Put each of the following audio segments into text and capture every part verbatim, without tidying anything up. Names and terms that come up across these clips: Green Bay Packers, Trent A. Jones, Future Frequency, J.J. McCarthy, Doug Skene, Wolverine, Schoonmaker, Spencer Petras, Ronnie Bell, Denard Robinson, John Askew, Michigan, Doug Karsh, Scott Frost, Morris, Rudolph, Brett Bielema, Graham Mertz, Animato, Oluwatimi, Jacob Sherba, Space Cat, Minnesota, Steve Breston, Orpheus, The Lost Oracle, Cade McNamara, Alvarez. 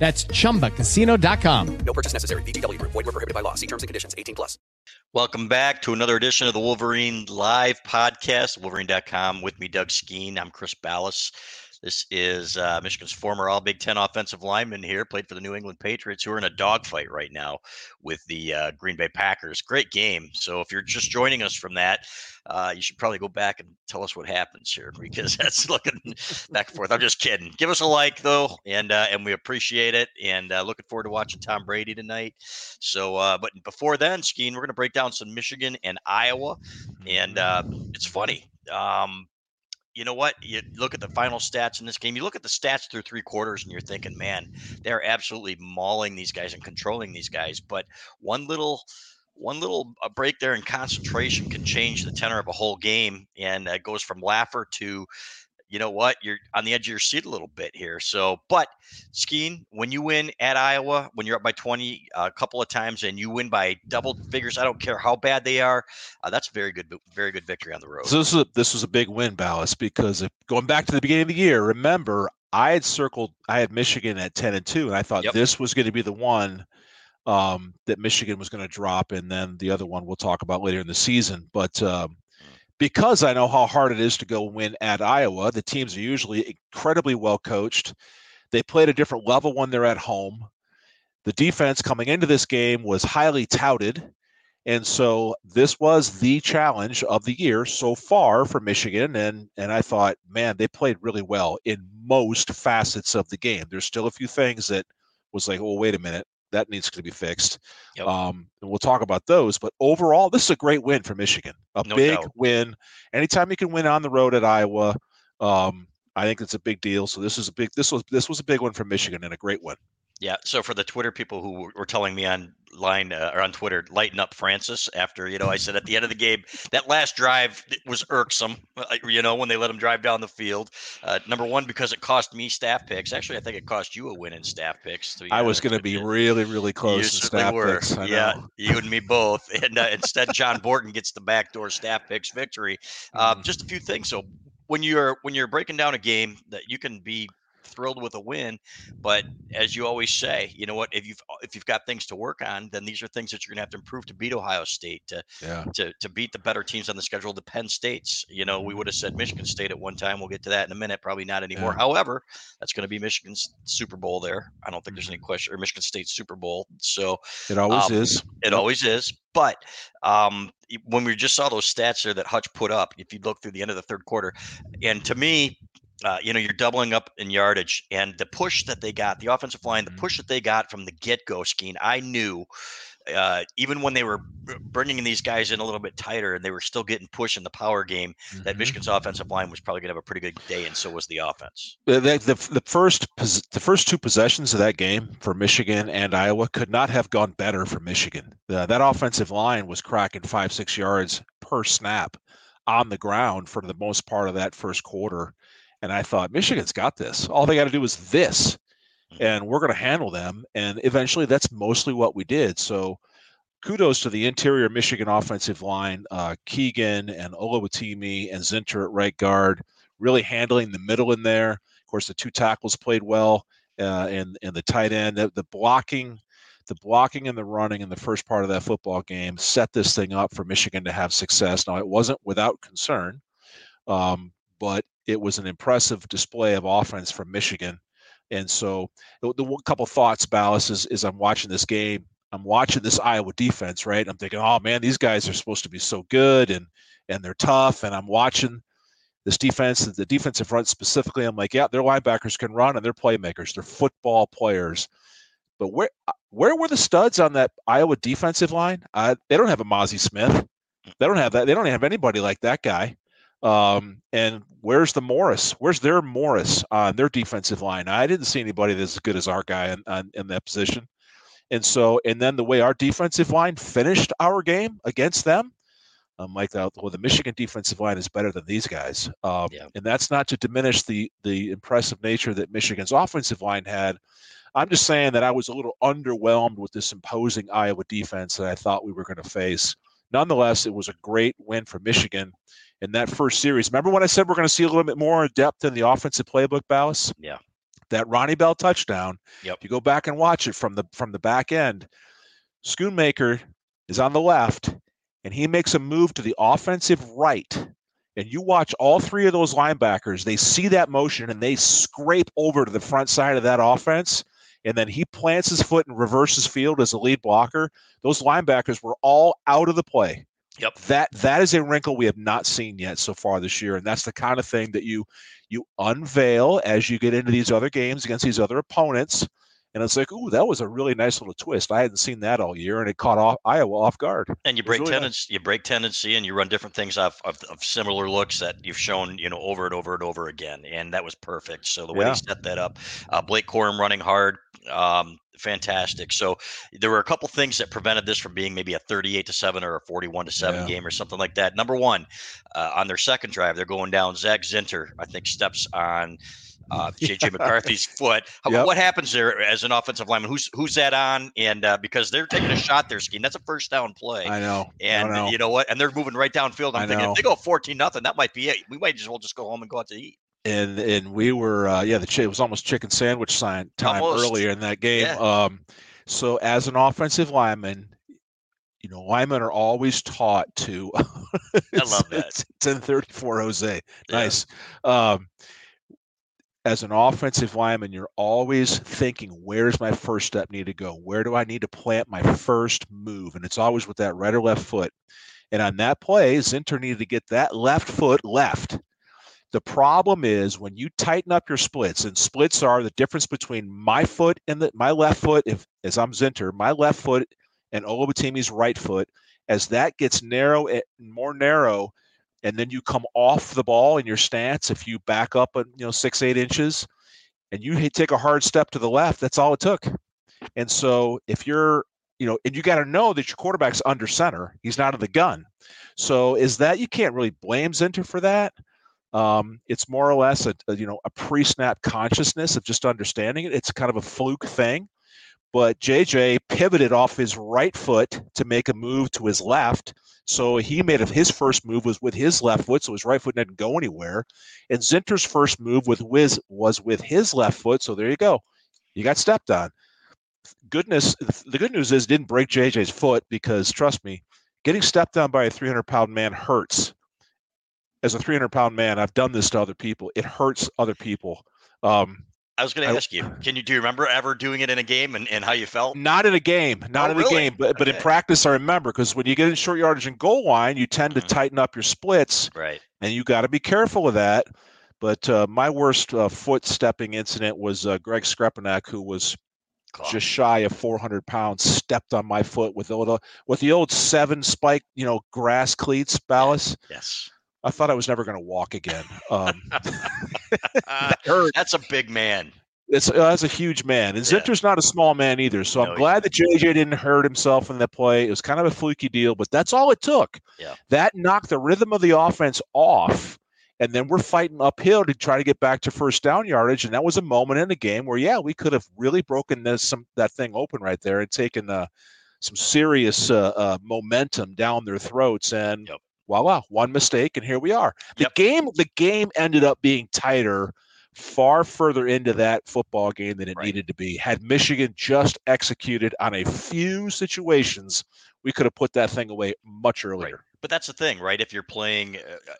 That's chumba casino dot com. No purchase necessary. V G W Group. Void where prohibited by law. See terms and conditions. eighteen plus. Welcome back to another edition of the Wolverine Live Podcast, wolverine dot com. With me, Doug Skene. I'm Chryst Balas. This is uh, Michigan's former All-Big Ten offensive lineman here, played for the New England Patriots, who are in a dogfight right now with the uh, Green Bay Packers. Great game. So if you're just joining us from that, uh, you should probably go back and tell us what happens here because that's looking back and forth. I'm just kidding. Give us a like, though, and uh, and we appreciate it. And uh, looking forward to watching Tom Brady tonight. So, uh, but before then, Skene, we're going to break down some Michigan and Iowa. And uh, it's funny. Um, you know what? You look at the final stats in this game. You look at the stats through three quarters, and you're thinking, man, they're absolutely mauling these guys and controlling these guys. But one little – One little break there in concentration can change the tenor of a whole game, and it goes from laugher to, you know what, you're on the edge of your seat a little bit here. So, but Skene, when you win at Iowa, when you're up by twenty a couple of times and you win by double figures, I don't care how bad they are, uh, that's a very good, very good victory on the road. So this was a, this was a big win, Balas, because if, going back to the beginning of the year, remember I had circled, I had Michigan at ten and two, and I thought yep. this was going to be the one. Um, that Michigan was going to drop, and then the other one we'll talk about later in the season. But um, because I know how hard it is to go win at Iowa, the teams are usually incredibly well coached. They play at a different level when they're at home. The defense coming into this game was highly touted, and so this was the challenge of the year so far for Michigan, and and I thought, man, they played really well in most facets of the game. There's still a few things that was like, oh, wait a minute. That needs to be fixed. Yep. Um, and we'll talk about those. But overall, this is a great win for Michigan. A no big doubt. win. Anytime you can win on the road at Iowa, um, I think it's a big deal. So this is a big this was this was a big one for Michigan and a great win. Yeah. So for the Twitter people who were telling me online uh, or on Twitter, lighten up, Francis. After you know, I said at the end of the game that last drive was irksome. You know, when they let him drive down the field. Uh, number one, because it cost me staff picks. Actually, I think it cost you a win in staff picks. So, yeah, I was going to be it. really, really close. You to staff were. Picks. I yeah, know. You and me both. And uh, instead, John Borton gets the backdoor staff picks victory. Um, mm. Just a few things. So when you're when you're breaking down a game, that you can be thrilled with a win, but as you always say, you know what, if you've, if you've got things to work on, then these are things that you're going to have to improve to beat Ohio State, to, yeah. to, to beat the better teams on the schedule, the Penn States. You know, we would have said Michigan State at one time. We'll get to that in a minute. Probably not anymore. Yeah. However, that's going to be Michigan's Super Bowl there. I don't think there's any question, or Michigan State's Super Bowl. So it always um, is. It always is. But um, when we just saw those stats there that Hutch put up, if you look through the end of the third quarter, and to me, Uh, you know, you're doubling up in yardage, and the push that they got, the offensive line, the push that they got from the get-go, Skene, I knew uh, even when they were bringing these guys in a little bit tighter and they were still getting push in the power game, mm-hmm. that Michigan's offensive line was probably going to have a pretty good day, and so was the offense. The, the, the, first, the first two possessions of that game for Michigan and Iowa could not have gone better for Michigan. The, that offensive line was cracking five, six yards per snap on the ground for the most part of that first quarter. And I thought, Michigan's got this. All they got to do is this, and we're going to handle them. And eventually, that's mostly what we did. So kudos to the interior Michigan offensive line, uh, Keegan and Oluwatimi and Zinter at right guard, really handling the middle in there. Of course, the two tackles played well, uh, and, and the tight end. The, the blocking the blocking and the running in the first part of that football game set this thing up for Michigan to have success. Now, it wasn't without concern, um, but it was an impressive display of offense from Michigan. And so the, the one couple thoughts, Balas, is, is I'm watching this game. I'm watching this Iowa defense, right? I'm thinking, oh, man, these guys are supposed to be so good, and and they're tough. And I'm watching this defense, the defensive front specifically. I'm like, yeah, their linebackers can run, and they're playmakers. They're football players. But where where were the studs on that Iowa defensive line? Uh, they don't have a Mazi Smith. They don't have that. They don't have anybody like that guy. Um, and where's the Morris? Where's their Morris on their defensive line? I didn't see anybody that's as good as our guy in, on, in that position. And so, and then the way our defensive line finished our game against them, I'm like, well, the Michigan defensive line is better than these guys. Um, yeah. And that's not to diminish the, the impressive nature that Michigan's offensive line had. I'm just saying that I was a little underwhelmed with this imposing Iowa defense that I thought we were going to face. Nonetheless, it was a great win for Michigan in that first series. Remember when I said we're going to see a little bit more depth in the offensive playbook, Balas? Yeah. That Ronnie Bell touchdown, yep. If you go back and watch it from the from the back end, Schoonmaker is on the left, and he makes a move to the offensive right. And you watch all three of those linebackers. They see that motion, and they scrape over to the front side of that offense. And then he plants his foot and reverses field as a lead blocker. Those linebackers were all out of the play. Yep. That that is a wrinkle we have not seen yet so far this year. And that's the kind of thing that you you unveil as you get into these other games against these other opponents. And it's like, ooh, that was a really nice little twist. I hadn't seen that all year, and it caught off Iowa off guard. And you break really tendency, nice. you break tendency, and you run different things off of, of similar looks that you've shown, you know, over and over and over again. And that was perfect. So the way yeah. he set that up, uh, Blake Corum running hard. Um, fantastic. So there were a couple things that prevented this from being maybe a thirty-eight to seven or a forty-one to seven yeah. game or something like that. Number one, uh, on their second drive, they're going down. Zach Zinter, I think, steps on uh, J J. McCarthy's foot. How, yep. What happens there as an offensive lineman? Who's who's that on? And uh, because they're taking a shot there, Skene. That's a first down play. I know. And I know. You know what? And they're moving right downfield. I'm I thinking know. If they go fourteen nothing, that might be it. We might as well just go home and go out to eat. And and we were uh, yeah the it was almost chicken sandwich time almost. Earlier in that game. Yeah. Um, so as an offensive lineman, you know linemen are always taught to. I love that. ten thirty-four Jose, yeah. Nice. Um, as an offensive lineman, you're always thinking, where's my first step need to go? Where do I need to plant my first move? And it's always with that right or left foot. And on that play, Zinter needed to get that left foot left. The problem is when you tighten up your splits, and splits are the difference between my foot and the, my left foot, if as I'm Zinter, my left foot and Oluwatimi's right foot, as that gets narrow and more narrow, and then you come off the ball in your stance, if you back up, you know, six, eight inches, and you take a hard step to the left, that's all it took. And so if you're You know, and you got to know that your quarterback's under center; he's not in the gun. So, is that you can't really blame Zinter for that? Um, it's more or less a, a you know a pre-snap consciousness of just understanding it. It's kind of a fluke thing. But J J pivoted off his right foot to make a move to his left, So he made his first move was with his left foot, so his right foot didn't go anywhere. And Zinter's first move with Wiz was with his left foot, so there you go. You got stepped on. Goodness, the good news is didn't break J J's foot because, trust me, getting stepped on by a three hundred pound man hurts. As a three hundred pound man, I've done this to other people. It hurts other people. Um, I was going to ask you, can you do you remember ever doing it in a game and, and how you felt? Not in a game, not oh, in really? a game, but but okay. in practice, I remember because when you get in short yardage and goal line, you tend mm-hmm. to tighten up your splits, right? And you got to be careful of that. But uh, my worst uh, foot stepping incident was uh, Greg Skrepanek, who was Clock. just shy of four hundred pounds, stepped on my foot with the old, with the old seven spike, you know, grass cleats, Balas. Yes. I thought I was never going to walk again. Um, that hurt. That's a big man. It's, uh, that's a huge man. And yeah. Zinter's not a small man either. So no, I'm glad that J J didn't hurt himself in that play. It was kind of a fluky deal, but that's all it took. Yeah. That knocked the rhythm of the offense off. And then we're fighting uphill to try to get back to first down yardage. And that was a moment in the game where, yeah, we could have really broken this, some, that thing open right there and taken uh, some serious uh, uh, momentum down their throats. And yep. voila, one mistake, and here we are. The yep. game the game ended up being tighter far further into that football game than it right. needed to be. Had Michigan just executed on a few situations, we could have put that thing away much earlier. Right. But that's the thing, right? If you're playing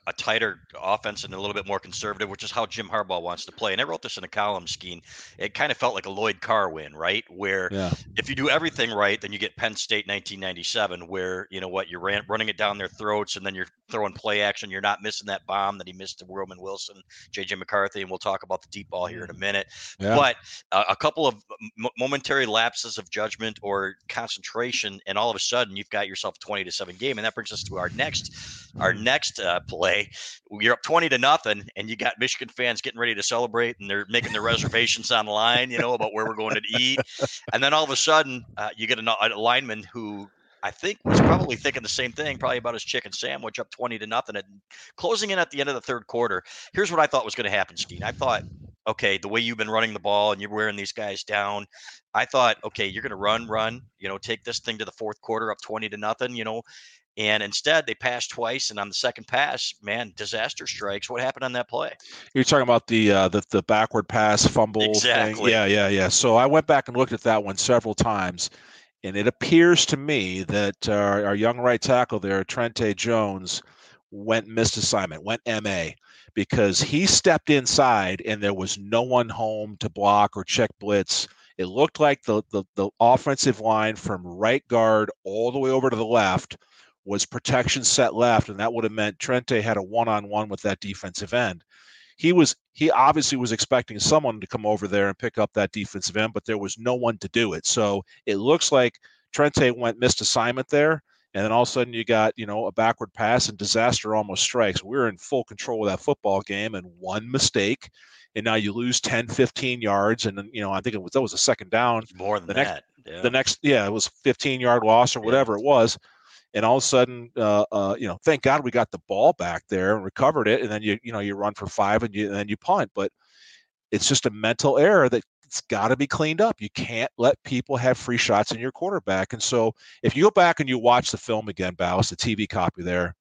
a tighter offense and a little bit more conservative, which is how Jim Harbaugh wants to play. And I wrote this in a column, Skene. It kind of felt like a Lloyd Carr win, right? Where yeah. if you do everything right, then you get Penn State nineteen ninety-seven, where, you know what, you're ran, running it down their throats and then you're throwing play action. You're not missing that bomb that he missed to Roman Wilson, J J. McCarthy, and we'll talk about the deep ball here in a minute. Yeah. But uh, a couple of m- momentary lapses of judgment or concentration, and all of a sudden you've got yourself a twenty to seven game. And that brings us to our next our next uh, play. You're up twenty to nothing, and you got Michigan fans getting ready to celebrate, and they're making their reservations online, you know, about where we're going to eat. And then all of a sudden, uh, you get a, a lineman who I think was probably thinking the same thing, probably about his chicken sandwich, up twenty to nothing, and closing in at the end of the third quarter. Here's what I thought was going to happen, Skene. I thought, okay, the way you've been running the ball and you're wearing these guys down, I thought, okay, you're going to run, run, you know, take this thing to the fourth quarter, up twenty to nothing, you know. And instead, they passed twice, and on the second pass, man, disaster strikes. What happened on that play? You're talking about the uh, the, the backward pass fumble exactly. thing? Yeah, yeah, yeah. So I went back and looked at that one several times, and it appears to me that uh, our young right tackle there, Trent A. Jones, went missed assignment, went M A, because he stepped inside, and there was no one home to block or check blitz. It looked like the the, the offensive line from right guard all the way over to the left was protection set left, and that would have meant Trente had a one-on-one with that defensive end. He was he obviously was expecting someone to come over there and pick up that defensive end, but there was no one to do it. So it looks like Trente went missed assignment there, and then all of a sudden you got, you know, a backward pass, and disaster almost strikes. We're in full control of that football game, and one mistake, and now you lose ten, fifteen yards, and then, you know, I think it was that was a second down. More than the that. Next, yeah. The next, yeah, it was fifteen-yard loss or whatever yeah. it was. And all of a sudden, uh, uh, you know, thank God we got the ball back there and recovered it. And then you, you know, you run for five and, you, and then you punt. But it's just a mental error that's got to be cleaned up. You can't let people have free shots in your quarterback. And so, if you go back and you watch the film again, Balas, the T V copy there,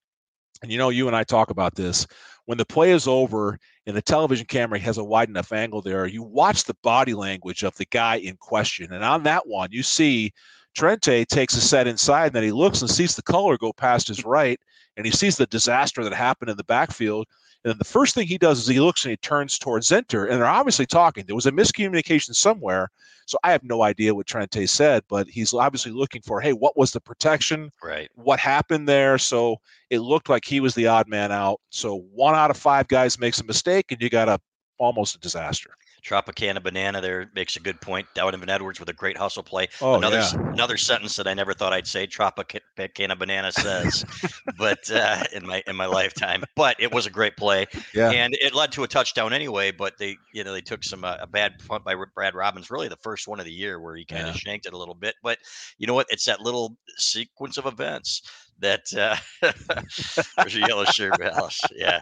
and you know, you and I talk about this. When the play is over and the television camera has a wide enough angle there, you watch the body language of the guy in question. And on that one, you see Trente takes a set inside, and then he looks and sees the color go past his right, and he sees the disaster that happened in the backfield. And then the first thing he does is he looks and he turns towards Zinter, and they're obviously talking. There was a miscommunication somewhere, so I have no idea what Trente said, but he's obviously looking for, hey, what was the protection? Right. What happened there? So it looked like he was the odd man out. So one out of five guys makes a mistake, and you got a almost a disaster. Tropicana banana there makes a good point. Donovan Edwards with a great hustle play. Oh, another yeah. another sentence that I never thought I'd say. Tropicana banana says, but uh, in my in my lifetime. But it was a great play, yeah. and it led to a touchdown anyway. But they you know they took some uh, a bad punt by Brad Robbins, really the first one of the year where he kind of yeah. shanked it a little bit. But you know what? It's that little sequence of events that uh, there's a yellow shirt, Balas. Yeah.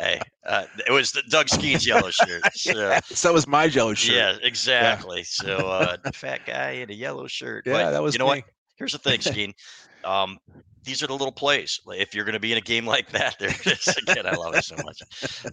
Hey, uh, it was the Doug Skene's yellow shirt. So that yeah, so was my yellow shirt. Yeah, exactly. Yeah. So uh, fat guy in a yellow shirt. Yeah, but that was you know me. What? Here's the thing, Skene. Um, these are the little plays. If you're going to be in a game like that, there it is again. I love it so much.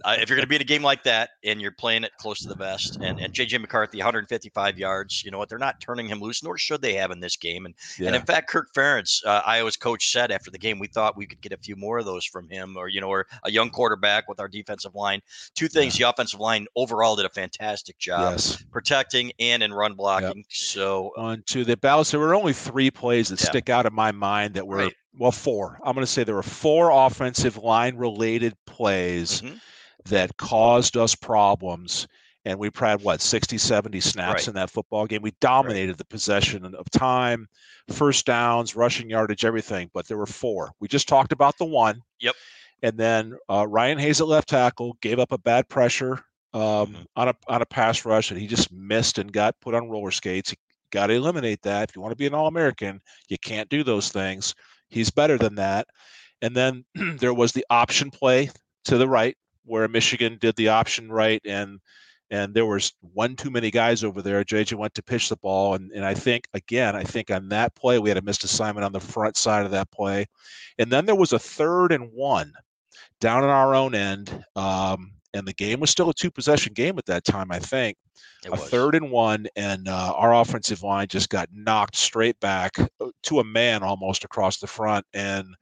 Uh, if you're going to be in a game like that and you're playing it close to the vest, and, and J J. McCarthy, one hundred fifty-five yards, you know what? They're not turning him loose, nor should they have in this game. And yeah. and in fact, Kirk Ferentz, uh, Iowa's coach, said after the game, we thought we could get a few more of those from him, or, you know, or a young quarterback with our defensive line. Two things, yeah. the offensive line overall did a fantastic job yes. protecting and in run blocking. Yep. So uh, on to the balance, there were only three plays that yeah. stick out in my mind that were right. Well, four. I'm going to say there were four offensive line-related plays mm-hmm. that caused us problems, and we had, what, sixty, seventy snaps right. in that football game. We dominated right. the possession of time, first downs, rushing yardage, everything, but there were four. We just talked about the one. Yep. And then uh, Ryan Hayes at left tackle gave up a bad pressure um, mm-hmm. on a on a pass rush, and he just missed and got put on roller skates. You got to eliminate that. If you want to be an All-American, you can't do those things. He's better than that. And then there was the option play to the right where Michigan did the option right. And and there was one too many guys over there. J J went to pitch the ball. And, and I think, again, I think on that play, we had a missed assignment on the front side of that play. And then there was a third and one down on our own end. Um, and the game was still a two-possession game at that time, I think. It a was. third and one, and uh, our offensive line just got knocked straight back to a man almost across the front. And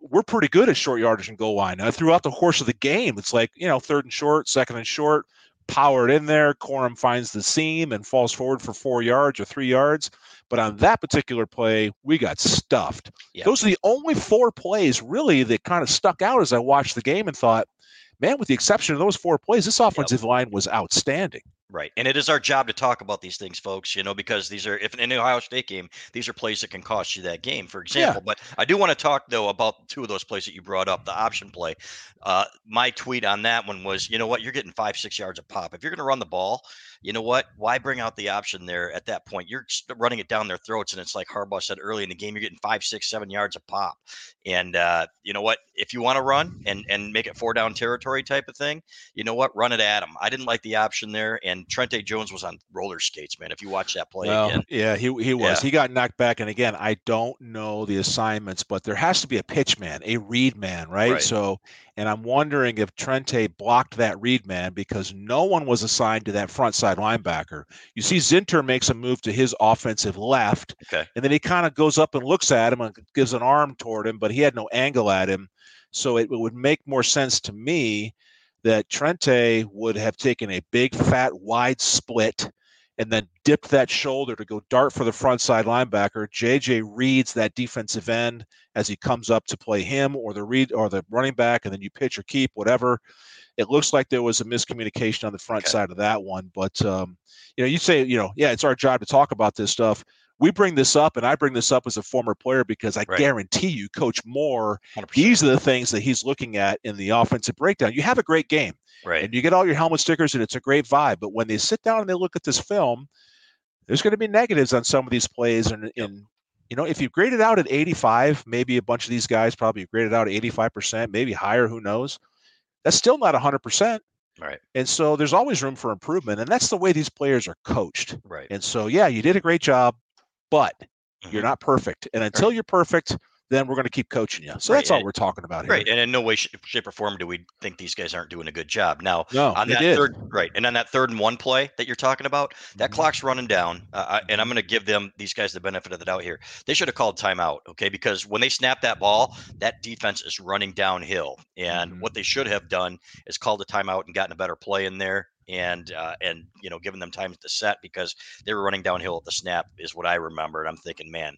we're pretty good at short yardage and goal line. Now, throughout the course of the game, it's like, you know, third and short, second and short, powered in there. Corum finds the seam and falls forward for four yards or three yards. But on that particular play, we got stuffed. Yep. Those are the only four plays, really, that kind of stuck out as I watched the game and thought, man, with the exception of those four plays, this offensive yep. line was outstanding. Right. And it is our job to talk about these things, folks, you know, because these are, if in an Ohio State game, these are plays that can cost you that game, for example. Yeah. But I do want to talk, though, about two of those plays that you brought up, the option play. Uh, my tweet on that one was, you know what, you're getting five, six yards a pop. If you're going to run the ball, you know what, why bring out the option there at that point? You're running it down their throats. And it's like Harbaugh said early in the game, you're getting five, six, seven yards a pop. And uh, you know what, if you want to run and, and make it four down territory type of thing, you know what, run it at them. I didn't like the option there. And Trent A. Jones was on roller skates, man. If you watch that play well, again. Yeah, he he was. Yeah. He got knocked back. And again, I don't know the assignments, but there has to be a pitch man, a read man, right? right. So, and I'm wondering if Trent A. blocked that read man because no one was assigned to that front side linebacker. You see Zinter makes a move to his offensive left. Okay. And then he kind of goes up and looks at him and gives an arm toward him, but he had no angle at him. So it, it would make more sense to me that Trente would have taken a big, fat, wide split and then dipped that shoulder to go dart for the front side linebacker. J J reads that defensive end as he comes up to play him or the read or the running back, and then you pitch or keep, whatever. It looks like there was a miscommunication on the front okay. side of that one. But, um, you know, you say, you know, yeah, it's our job to talk about this stuff. We bring this up, and I bring this up as a former player because I right. guarantee you, Coach Moore, one hundred percent These are the things that he's looking at in the offensive breakdown. You have a great game, right. and you get all your helmet stickers, and it's a great vibe. But when they sit down and they look at this film, there's going to be negatives on some of these plays. And, and you know, if you grade it out at eighty-five, maybe a bunch of these guys probably graded out at eighty-five percent, maybe higher, who knows. That's still not one hundred percent. Right. And so there's always room for improvement, and that's the way these players are coached. Right. And so, yeah, you did a great job. But you're not perfect. And until you're perfect, then we're going to keep coaching you. So right. that's all we're talking about here. Right. And in no way, shape, or form do we think these guys aren't doing a good job. Now, no, on that third, right. And on that third and one play that you're talking about, that mm-hmm. clock's running down. Uh, and I'm going to give them, these guys, the benefit of the doubt here. They should have called timeout, okay? Because when they snap that ball, that defense is running downhill. And mm-hmm. what they should have done is called a timeout and gotten a better play in there. And, uh, and, you know, giving them time to set because they were running downhill at the snap is what I remember. And I'm thinking, man,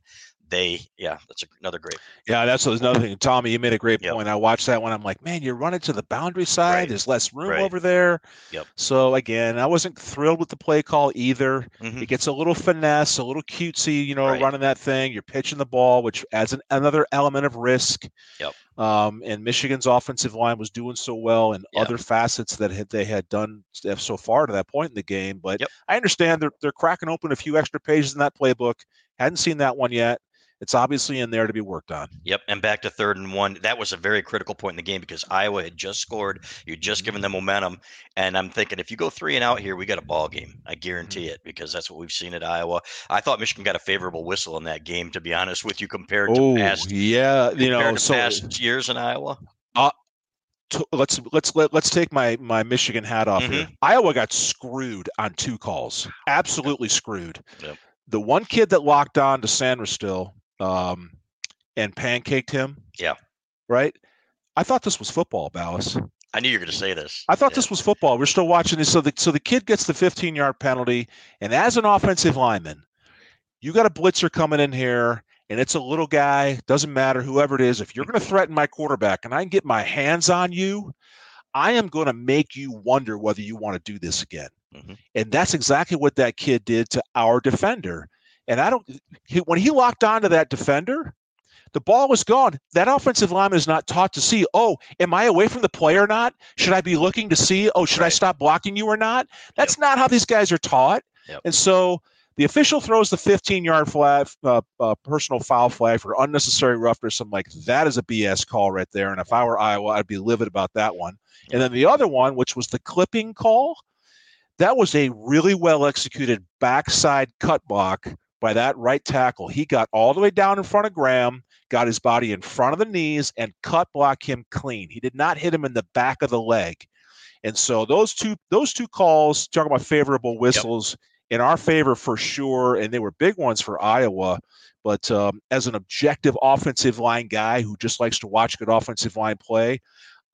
they, yeah, that's another great. Yeah, that's another thing. Tommy, you made a great yep. point. I watched that one. I'm like, man, you're running to the boundary side. Right. There's less room right. over there. Yep. So, again, I wasn't thrilled with the play call either. Mm-hmm. It gets a little finesse, a little cutesy, you know, right. running that thing. You're pitching the ball, which adds an, another element of risk. Yep. Um, and Michigan's offensive line was doing so well in yeah. other facets that had, they had done so far to that point in the game. But yep. I understand they're, they're cracking open a few extra pages in that playbook. Hadn't seen that one yet. it's obviously in there to be worked on. Yep. And back to third and one. That was a very critical point in the game because Iowa had just scored. You're just giving them momentum. And I'm thinking if you go three and out here, we got a ball game. I guarantee it because that's what we've seen at Iowa. I thought Michigan got a favorable whistle in that game, to be honest with you, compared to oh, past, yeah, you know, so, past years in Iowa. Uh, To, let's let's let, let's take my my Michigan hat off mm-hmm. here. Iowa got screwed on two calls, absolutely yep. screwed. Yep. The one kid that locked on to Sanderstill um, and pancaked him. Yeah, right. I thought this was football, Balas. I knew you were going to say this. I thought yeah. this was football. We're still watching this. So the so the kid gets the fifteen-yard penalty, and as an offensive lineman, you got a blitzer coming in here. And it's a little guy, doesn't matter, whoever it is. If you're going to threaten my quarterback and I can get my hands on you, I am going to make you wonder whether you want to do this again. Mm-hmm. And that's exactly what that kid did to our defender. And I don't – when he locked onto that defender, the ball was gone. That offensive lineman is not taught to see, oh, am I away from the play or not? Should I be looking to see, oh, should right. I stop blocking you or not? That's yep. not how these guys are taught. Yep. And so – the official throws the fifteen-yard flag, uh, uh, personal foul flag for unnecessary roughness. I'm like, that is a B S call right there. And if I were Iowa, I'd be livid about that one. And then the other one, which was the clipping call, that was a really well-executed backside cut block by that right tackle. He got all the way down in front of Graham, got his body in front of the knees, and cut block him clean. He did not hit him in the back of the leg. And so those two, those two calls, talking about favorable whistles, yep. in our favor for sure, and they were big ones for Iowa. But um, as an objective offensive line guy who just likes to watch good offensive line play,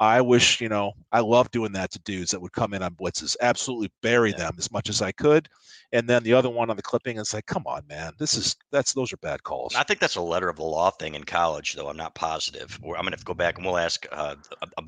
I wish, you know, I love doing that to dudes that would come in on blitzes, absolutely bury yeah. them as much as I could. And then the other one on the clipping, it's like, come on, man, this is that's those are bad calls. I think that's a letter of the law thing in college, though. I'm not positive. I'm going to have to go back and we'll ask uh,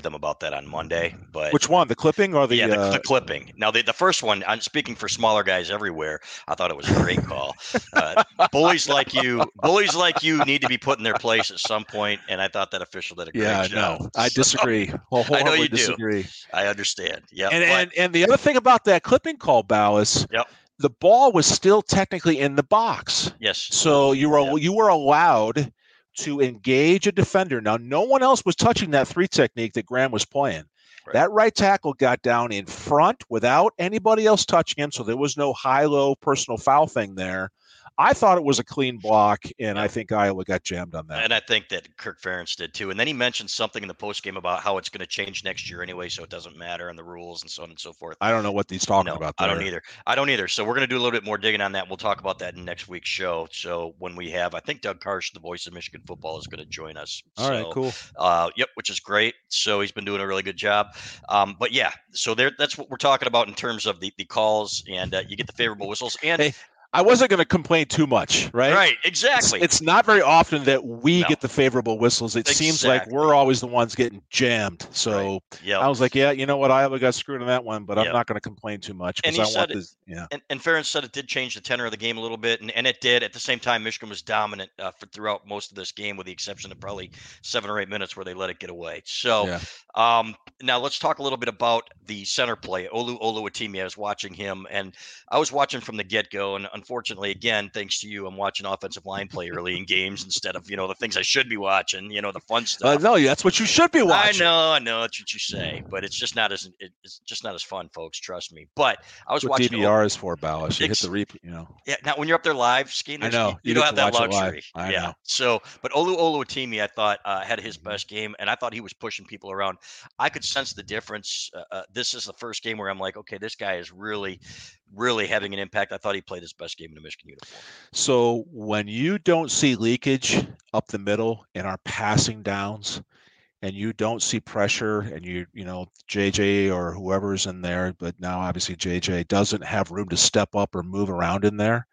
them about that on Monday. But which one, the clipping or the yeah, the, uh, the clipping? Now, the, the first one. I'm speaking for smaller guys everywhere. I thought it was a great call. Uh, bullies like you, bullies like you need to be put in their place at some point. And I thought that official did a great yeah, job. Yeah, no, I so. disagree. Well, I know you disagree. do. I understand. Yeah. And, and and the other thing about that clipping call, Balas, yep. the ball was still technically in the box. Yes. So you were yep. you were allowed to engage a defender. Now, no one else was touching that three technique that Graham was playing. Right. That right tackle got down in front without anybody else touching him, so there was no high-low personal foul thing there. I thought it was a clean block, and I think Iowa got jammed on that. And I think that Kirk Ferentz did too. And then he mentioned something in the postgame about how it's going to change next year anyway, so it doesn't matter, and the rules and so on and so forth. I don't know what he's talking no, about there. I don't either. I don't either. So we're going to do a little bit more digging on that. We'll talk about that in next week's show. So when we have, I think Doug Karsh, the voice of Michigan football, is going to join us. All so, right, cool. Uh, yep, which is great. So he's been doing a really good job. Um, but yeah, so there, that's what we're talking about in terms of the, the calls, and uh, you get the favorable whistles. And hey. I wasn't going to complain too much, right? Right, exactly. It's, it's not very often that we no. get the favorable whistles. It exactly. seems like we're always the ones getting jammed. So right. yep. I was like, yeah, you know what? Iowa got screwed on that one, but yep. I'm not going to complain too much. And, he I said want this, it, yeah. and, and Ferentz said it did change the tenor of the game a little bit, and, and it did. At the same time, Michigan was dominant uh, for, throughout most of this game, with the exception of probably seven or eight minutes where they let it get away. So yeah. um, now let's talk a little bit about the center play. Olu Oluwatimi, I was watching him, and I was watching from the get-go, and unfortunately, again, thanks to you, I'm watching offensive line play early in games instead of, you know, the things I should be watching, you know, the fun stuff. Uh, no, that's what you should be watching. I know, I know, that's what you say, but it's just not as it's just not as fun, folks. Trust me. But I was that's watching what D V R is for, Balas. You hit the replay, you know. Yeah, now when you're up there live, Skene, I know you, you don't have that luxury. I yeah. Know. So, but Olu Oluwatimi, I thought uh, had his best game, and I thought he was pushing people around. I could sense the difference. Uh, uh, this is the first game where I'm like, okay, this guy is really, really having an impact. I thought he played his best game in the Michigan uniform. So when you don't see leakage up the middle in our passing downs, and you don't see pressure, and you you know J J or whoever's in there, but now obviously J J doesn't have room to step up or move around in there.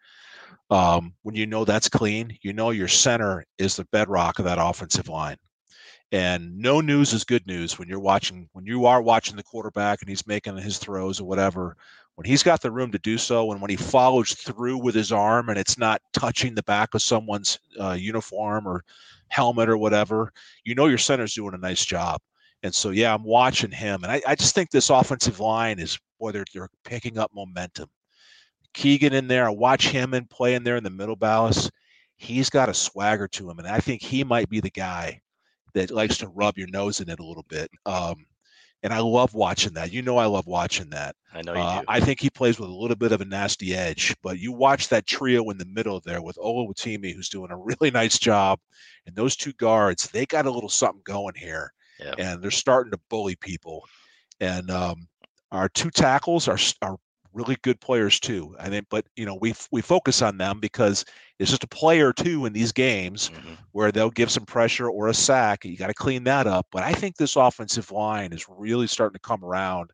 Um, when you know that's clean, you know your center is the bedrock of that offensive line. And no news is good news when you're watching when you are watching the quarterback and he's making his throws or whatever. When he's got the room to do so, and when he follows through with his arm and it's not touching the back of someone's uh, uniform or helmet or whatever, you know your center's doing a nice job. And so, yeah, I'm watching him. And I, I just think this offensive line is, boy, they're, they're picking up momentum. Keegan in there, I watch him and play in there in the middle, Balas. he's got a swagger to him, and I think he might be the guy that likes to rub your nose in it a little bit. Um, and I love watching that. You know, I love watching that. I know you uh, do. I think he plays with a little bit of a nasty edge, but you watch that trio in the middle there with Oluwatimi, who's doing a really nice job, and those two guards, they got a little something going here, yeah. and they're starting to bully people. And um, our two tackles are are really good players too, I think. But you know, we we focus on them because it's just a player or two in these games mm-hmm. where they'll give some pressure or a sack. You got to clean that up. But I think this offensive line is really starting to come around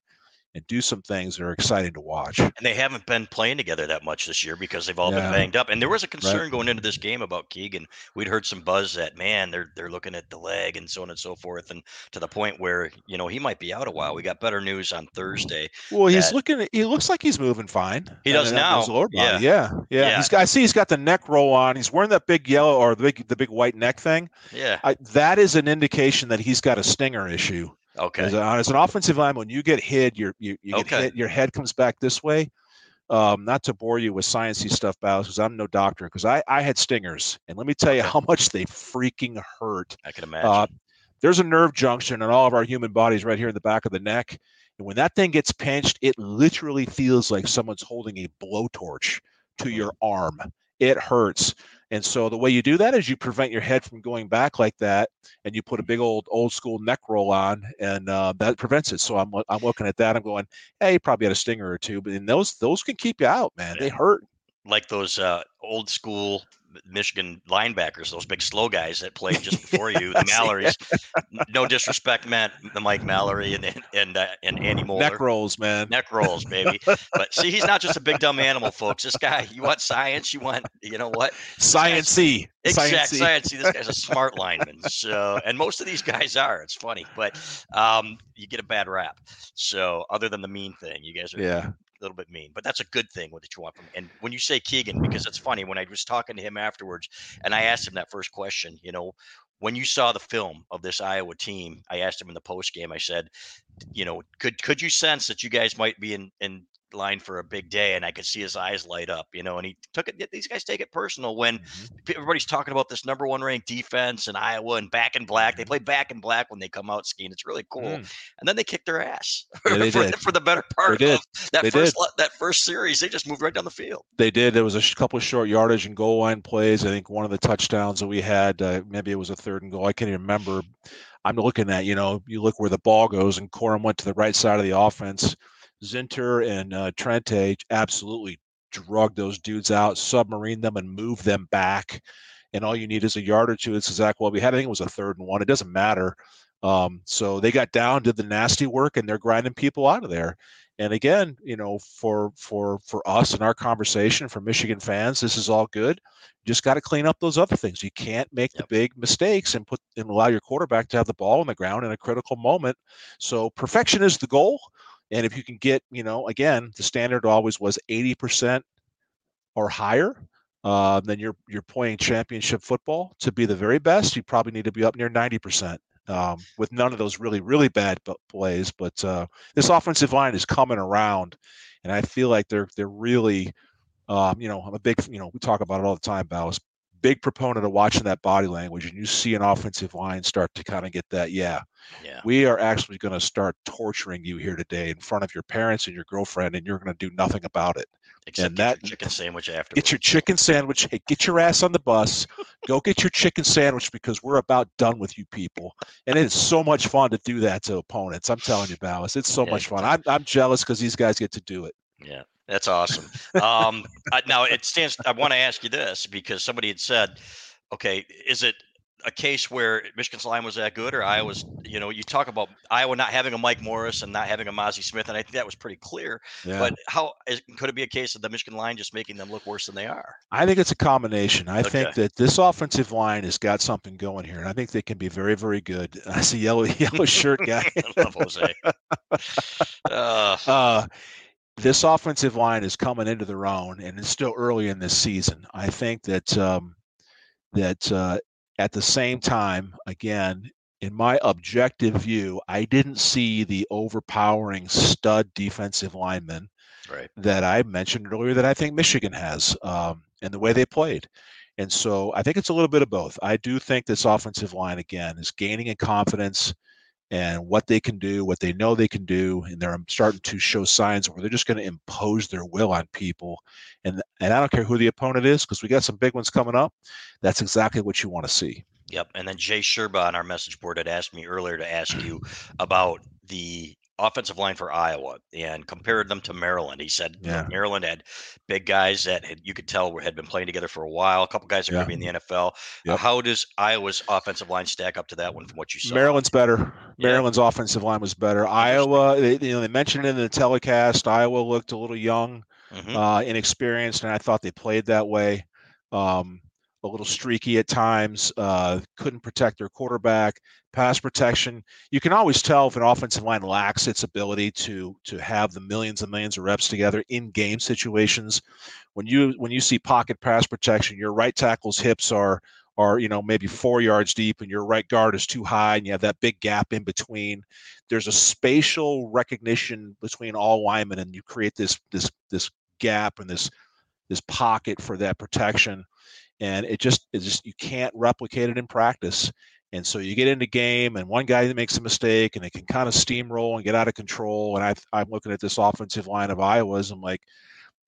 and do some things that are exciting to watch. And they haven't been playing together that much this year because they've all yeah. been banged up. And there was a concern right. going into this game about Keegan. We'd heard some buzz that, man, they're they're looking at the leg and so on and so forth, and to the point where, you know, he might be out a while. We got better news on Thursday. Well, that, he's looking – he looks like he's moving fine. He does now. Yeah. yeah, yeah. yeah. He's got, I see he's got the neck roll on. He's wearing that big yellow or the big, the big white neck thing. Yeah. I, that is an indication that he's got a stinger issue. Okay. As, a, as an offensive lineman, when you get hit, your you, you get okay. hit, your head comes back this way. Um, not to bore you with sciencey stuff, Balas, because I'm no doctor. Because I, I had stingers, and let me tell you okay. how much they freaking hurt. I can imagine. Uh, there's a nerve junction in all of our human bodies right here in the back of the neck, and when that thing gets pinched, it literally feels like someone's holding a blowtorch to your arm. It hurts. And so the way you do that is you prevent your head from going back like that, and you put a big old old school neck roll on, and uh, that prevents it. So I'm I'm looking at that. I'm going, hey, you probably had a stinger or two, but and those those can keep you out, man. They hurt. Like those uh, old school Michigan linebackers, those big slow guys that played just before you, the Mallorys. No disrespect, Matt, the Mike Mallory and and and, uh, and Andy Moeller. Neck rolls, man. Neck rolls, baby. But see, he's not just a big dumb animal, folks. This guy, you want science, you want, you know what? Science-y. Exact science. This guy's a smart lineman. So, and most of these guys are. It's funny, but um, you get a bad rap. So, other than the mean thing, you guys are. Yeah. A little bit mean, but that's a good thing what you want from. And when you say Keegan, because it's funny, when I was talking to him afterwards and I asked him that first question, you know, when you saw the film of this Iowa team, I asked him in the post game, I said, you know, could could you sense that you guys might be in in line for a big day? And I could see his eyes light up, you know, and he took it. These guys take it personal when mm-hmm. everybody's talking about this number one ranked defense in Iowa and back in black. They play back in black when they come out skiing. It's really cool. Mm. And then they kick their ass yeah, for, for the better part of that they first, did. that first series. They just moved right down the field. They did. There was a couple of short yardage and goal line plays. I think one of the touchdowns that we had, uh, maybe it was a third and goal. I can't even remember. I'm looking at, you know, you look where the ball goes, and Corum went to the right side of the offense. Zinter and uh, Trent A. absolutely drug those dudes out, submarine them, and move them back. And all you need is a yard or two. It's exactly what we had. I think it was a third and one. It doesn't matter. Um, so they got down, did the nasty work, and they're grinding people out of there. And again, you know, for for for us and our conversation, for Michigan fans, this is all good. You just got to clean up those other things. You can't make yep. the big mistakes and put and allow your quarterback to have the ball on the ground in a critical moment. So perfection is the goal. And if you can get, you know, again, the standard always was eighty percent or higher, uh, then you're you're playing championship football. To be the very best, you probably need to be up near ninety percent um, with none of those really, really bad b- plays. But uh, this offensive line is coming around, and I feel like they're they're really, um, you know, I'm a big, you know, we talk about it all the time, Balas, big proponent of watching that body language, and you see an offensive line start to kind of get that, yeah. Yeah. We are actually going to start torturing you here today in front of your parents and your girlfriend, and you're going to do nothing about it. Except and that your chicken sandwich after. Get your chicken sandwich. Hey, get your ass on the bus. Go get your chicken sandwich because we're about done with you people. And it's so much fun to do that to opponents. I'm telling you, Balas, it's so yeah. much fun. I'm I'm jealous because these guys get to do it. Yeah. That's awesome. Um, I, now it stands. I want to ask you this because somebody had said, "Okay, is it a case where Michigan's line was that good, or Iowa's?" You know, you talk about Iowa not having a Mike Morris and not having a Mazi Smith, and I think that was pretty clear. Yeah. But how is, could it be a case of the Michigan line just making them look worse than they are? I think it's a combination. I okay. think that this offensive line has got something going here, and I think they can be very, very good. I see yellow, yellow shirt guy. I love Jose. Uh, uh, This offensive line is coming into their own, and it's still early in this season. I think that um, that uh, at the same time, again, in my objective view, I didn't see the overpowering stud defensive linemen right. that I mentioned earlier that I think Michigan has um, and the way they played. And so I think it's a little bit of both. I do think this offensive line, again, is gaining in confidence and what they can do, what they know they can do, and they're starting to show signs where they're just going to impose their will on people. And and I don't care who the opponent is, because we got some big ones coming up. That's exactly what you want to see. Yep. And then Jay Sherba on our message board had asked me earlier to ask you about the offensive line for Iowa and compared them to Maryland. He said yeah. Maryland had big guys that had, you could tell had been playing together for a while. A couple guys are yeah. going to be in the N F L. Yep. Uh, how does Iowa's offensive line stack up to that one from what you saw? Maryland's better. Yeah. Maryland's offensive line was better. Iowa, they, you know, they mentioned it in the telecast. Iowa looked a little young, mm-hmm. uh, inexperienced, and I thought they played that way. Um, a little streaky at times, uh, couldn't protect their quarterback, pass protection. You can always tell if an offensive line lacks its ability to to have the millions and millions of reps together in game situations. When you when you see pocket pass protection, your right tackle's hips are, are you know, maybe four yards deep and your right guard is too high and you have that big gap in between. There's a spatial recognition between all linemen, and you create this this this gap and this this pocket for that protection. And it just, it just, you can't replicate it in practice. And so you get into game and one guy makes a mistake and it can kind of steamroll and get out of control. And I've, I'm looking at this offensive line of Iowa's. I'm like,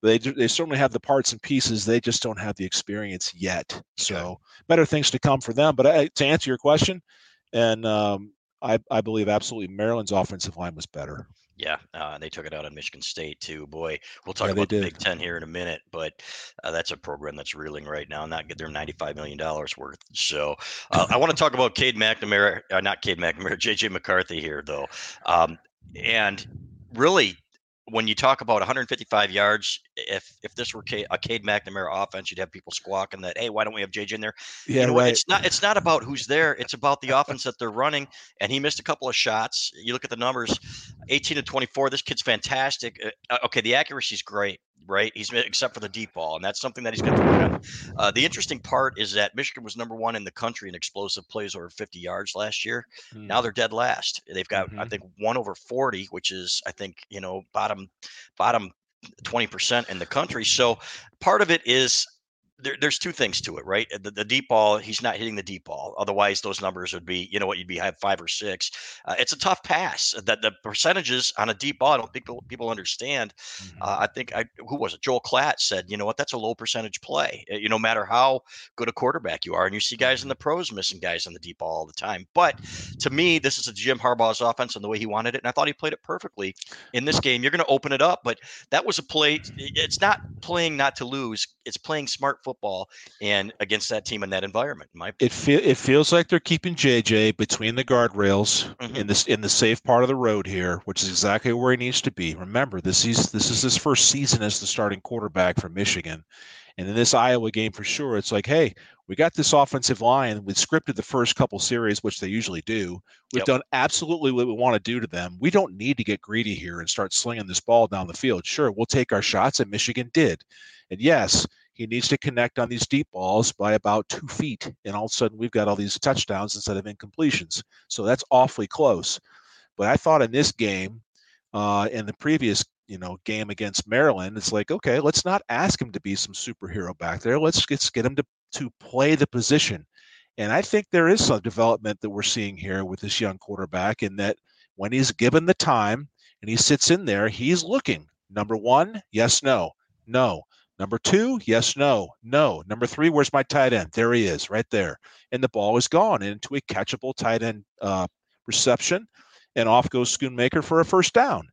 they they certainly have the parts and pieces. They just don't have the experience yet. Okay. So better things to come for them. But I, to answer your question, and um, I, I believe absolutely Maryland's offensive line was better. Yeah, uh, they took it out on Michigan State, too. Boy, we'll talk yeah, about the Big Ten here in a minute, but uh, that's a program that's reeling right now, not get their ninety-five million dollars worth. So uh, I want to talk about Cade McNamara, uh, not Cade McNamara, J J. McCarthy here, though. Um, and really, when you talk about one hundred fifty-five yards, if if this were Cade, a Cade McNamara offense, you'd have people squawking that, hey, why don't we have J J in there? Yeah, you know, right. It's not it's not about who's there. It's about the offense that they're running. And he missed a couple of shots. You look at the numbers, eighteen to twenty-four. This kid's fantastic. Uh, okay, the accuracy's great, right? He's except for the deep ball, and that's something that he's going to work on. Uh, the interesting part is that Michigan was number one in the country in explosive plays over fifty yards last year. Mm-hmm. Now they're dead last. They've got, mm-hmm. I think, one over forty, which is, I think, you know, bottom, bottom twenty percent in the country. So part of it is there, there's two things to it, right? The, the deep ball, he's not hitting the deep ball. Otherwise, those numbers would be, you know what, you'd be have five or six. Uh, it's a tough pass. That the percentages on a deep ball, I don't think people, people understand. Uh, I think, I who was it? Joel Klatt said, you know what, that's a low percentage play. You know, no matter how good a quarterback you are, and you see guys in the pros missing guys on the deep ball all the time. But to me, this is a Jim Harbaugh's offense and the way he wanted it, and I thought he played it perfectly in this game. You're going to open it up, but that was a play. It's not playing not to lose. It's playing smart football. Football and against that team in that environment, in my opinion. It feel, it feels like they're keeping J J between the guardrails mm-hmm. in this in the safe part of the road here, which is exactly where he needs to be. Remember, this is this is his first season as the starting quarterback for Michigan, and in this Iowa game for sure, it's like, hey, we got this offensive line. We scripted the first couple series, which they usually do. We've yep. done absolutely what we want to do to them. We don't need to get greedy here and start slinging this ball down the field. Sure, we'll take our shots, and Michigan did, and yes. He needs to connect on these deep balls by about two feet. And all of a sudden we've got all these touchdowns instead of incompletions. So that's awfully close. But I thought in this game, uh, in the previous, you know, game against Maryland, it's like, okay, let's not ask him to be some superhero back there. Let's, let's get him to, to play the position. And I think there is some development that we're seeing here with this young quarterback in that when he's given the time and he sits in there, he's looking. Number one, yes, no, no. Number two, yes, no, no. Number three, where's my tight end? There he is, right there. And the ball is gone into a catchable tight end uh, reception, and off goes Schoonmaker for a first down.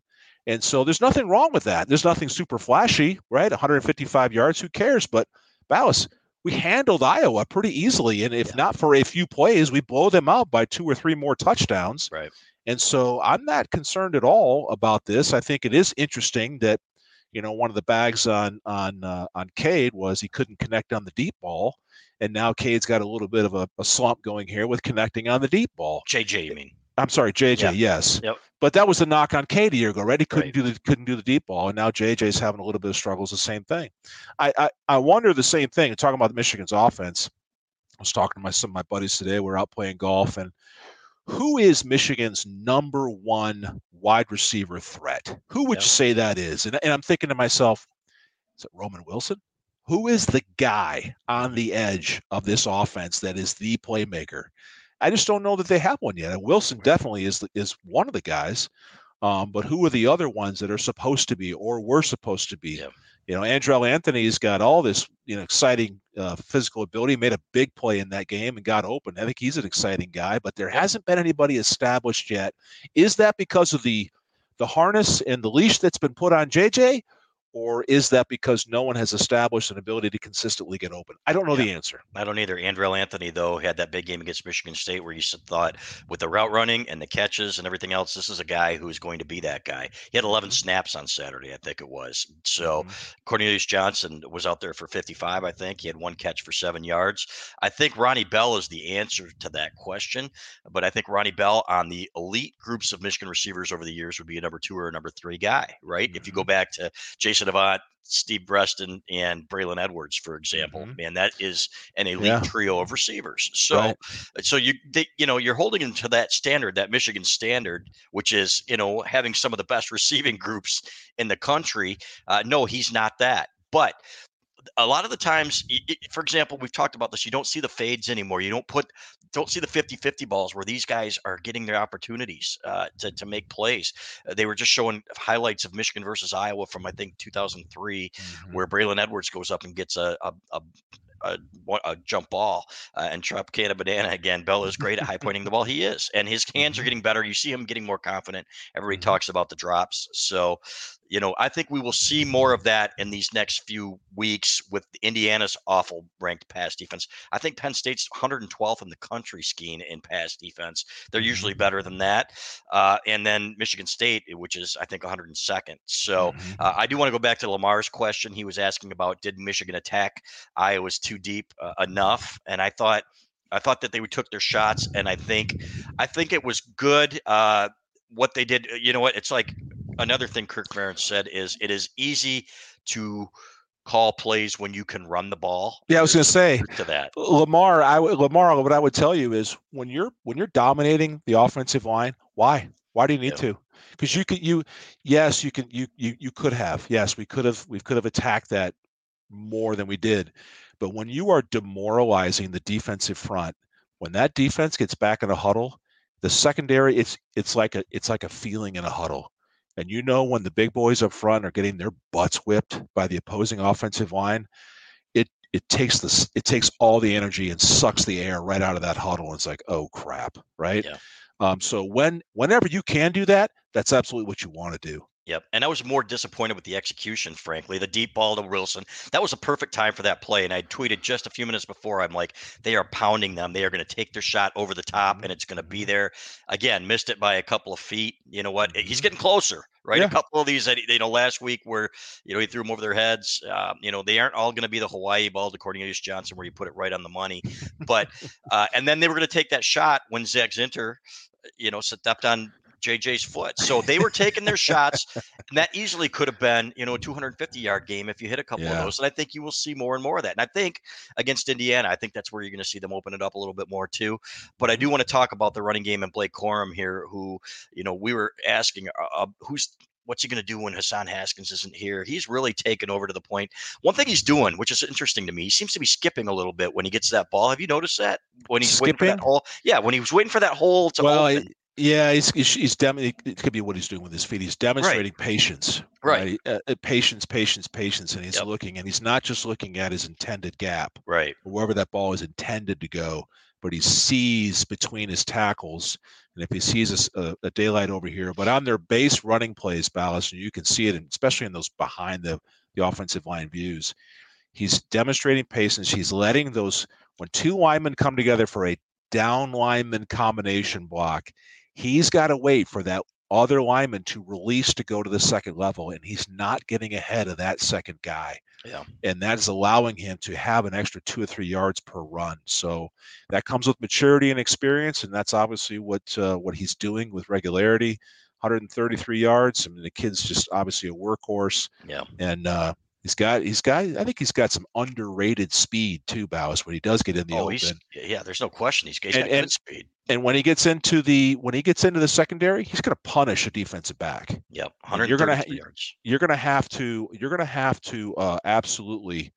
And so there's nothing wrong with that. There's nothing super flashy, right? one hundred fifty-five yards, who cares? But Balas, we handled Iowa pretty easily, and if yeah. not for a few plays, we blow them out by two or three more touchdowns. Right. And so I'm not concerned at all about this. I think it is interesting that you know, one of the bags on on uh, on Cade was he couldn't connect on the deep ball, and now Cade's got a little bit of a, a slump going here with connecting on the deep ball. J J, you mean? I'm sorry, J J. Yeah. Yes, yep. But that was the knock on Cade a year ago, right? He couldn't right. do the couldn't do the deep ball, and now J J's having a little bit of struggles. The same thing. I I, I wonder the same thing. Talking about Michigan's offense, I was talking to my some of my buddies today. We're out playing golf, and who is Michigan's number one wide receiver threat? Who would yep. you say that is? And, and I'm thinking to myself, is it Roman Wilson? who is the guy on the edge of this offense that is the playmaker? I just don't know that they have one yet. And Wilson definitely is is one of the guys. Um, but who are the other ones that are supposed to be or were supposed to be? Yeah. You know, Andrell Anthony's got all this, you know, exciting uh, physical ability, made a big play in that game and got open. I think he's an exciting guy, but there hasn't been anybody established yet. Is that because of the the harness and the leash that's been put on J J? Or is that because no one has established an ability to consistently get open? I don't know yeah, the answer. I don't either. Andrell Anthony, though, had that big game against Michigan State where you thought with the route running and the catches and everything else, this is a guy who's going to be that guy. He had eleven snaps on Saturday, I think it was. So mm-hmm. Cornelius Johnson was out there for fifty-five, I think. He had one catch for seven yards. I think Ronnie Bell is the answer to that question. But I think Ronnie Bell on the elite groups of Michigan receivers over the years would be a number two or a number three guy, right? Mm-hmm. If you go back to Jason Avant, Steve Breston, and Braylon Edwards, for example, mm-hmm. man, that is an elite yeah. trio of receivers. So, right. so you they, you know, you're holding them to that standard, that Michigan standard, which is, you know, having some of the best receiving groups in the country. Uh, no, he's not that, but a lot of the times, for example, we've talked about this. You don't see the fades anymore. You don't put, don't see the fifty-fifty balls where these guys are getting their opportunities uh, to, to make plays. Uh, they were just showing highlights of Michigan versus Iowa from, I think, two thousand three, mm-hmm. where Braylon Edwards goes up and gets a, a, a A, a jump ball uh, and Tropicana banana again. Bell is great at high pointing the ball. He is, and his hands are getting better. You see him getting more confident. Everybody mm-hmm. talks about the drops. So, you know, I think we will see more of that in these next few weeks with Indiana's awful ranked pass defense. I think Penn State's one hundred twelfth in the country, Skene, in pass defense. They're usually better than that. Uh, and then Michigan State, which is I think one hundred second. So mm-hmm. uh, I do want to go back to Lamar's question. He was asking about, did Michigan attack Iowa's too deep uh, enough? And I thought, I thought that they took their shots, and I think, I think it was good uh, what they did. You know what? It's like another thing Kirk Ferentz said is it is easy to call plays when you can run the ball. Yeah, I was going to say to that, Lamar. I Lamar, what I would tell you is when you're when you're dominating the offensive line, why? Why do you need yeah. to? Because you could you yes you can you you you could have yes we could have we could have attacked that more than we did. But when you are demoralizing the defensive front, when that defense gets back in a huddle, the secondary, it's it's like a it's like a feeling in a huddle. And you know when the big boys up front are getting their butts whipped by the opposing offensive line, it it takes this it takes all the energy and sucks the air right out of that huddle. It's like, oh crap, right? Yeah. Um, so when whenever you can do that, that's absolutely what you want to do. Yep. And I was more disappointed with the execution, frankly. The deep ball to Wilson, that was a perfect time for that play. And I tweeted just a few minutes before, I'm like, they are pounding them. They are going to take their shot over the top, and it's going to be there. Again, missed it by a couple of feet. You know what? He's getting closer, right? Yeah. A couple of these, that, you know, last week where, you know, he threw them over their heads. Um, you know, they aren't all going to be the Hawaii ball to Cornelius Johnson where you put it right on the money. But, uh, and then they were going to take that shot when Zach Zinter, you know, stepped on J J's foot. So they were taking their shots, and that easily could have been, you know, a two hundred fifty yard game if you hit a couple yeah. of those. And I think you will see more and more of that. And I think against Indiana, I think that's where you're going to see them open it up a little bit more too. But I do want to talk about the running game and Blake Corum here, who, you know, we were asking uh, who's, what's he going to do when Hassan Haskins isn't here? He's really taken over to the point. One thing he's doing, which is interesting to me, he seems to be skipping a little bit when he gets that ball. Have you noticed that? When he's skipping? waiting for that hole? Yeah, when he was waiting for that hole to well, open. I- Yeah, he's he's, he's dem- it could be what he's doing with his feet. He's demonstrating right. patience, right? right? Uh, patience, patience, patience, and he's yep. looking, and he's not just looking at his intended gap, right? Wherever that ball is intended to go, but he sees between his tackles, and if he sees a, a daylight over here, but on their base running plays, Balas, and you can see it, in, especially in those behind the the offensive line views, he's demonstrating patience. He's letting those when two linemen come together for a down lineman combination block. He's got to wait for that other lineman to release to go to the second level, and he's not getting ahead of that second guy. Yeah. And that is allowing him to have an extra two or three yards per run. So that comes with maturity and experience, and that's obviously what uh, what he's doing with regularity. one hundred thirty-three yards. I mean, the kid's just obviously a workhorse. Yeah. And uh, he's got he's got I think he's got some underrated speed too, Balas, when he does get in the oh, open. Yeah, there's no question he's, he's got and, good and, speed. And when he gets into the when he gets into the secondary, he's going to punish a defensive back. Yep, one hundred thirty-three yards. You're going to have to you're going to have to uh, absolutely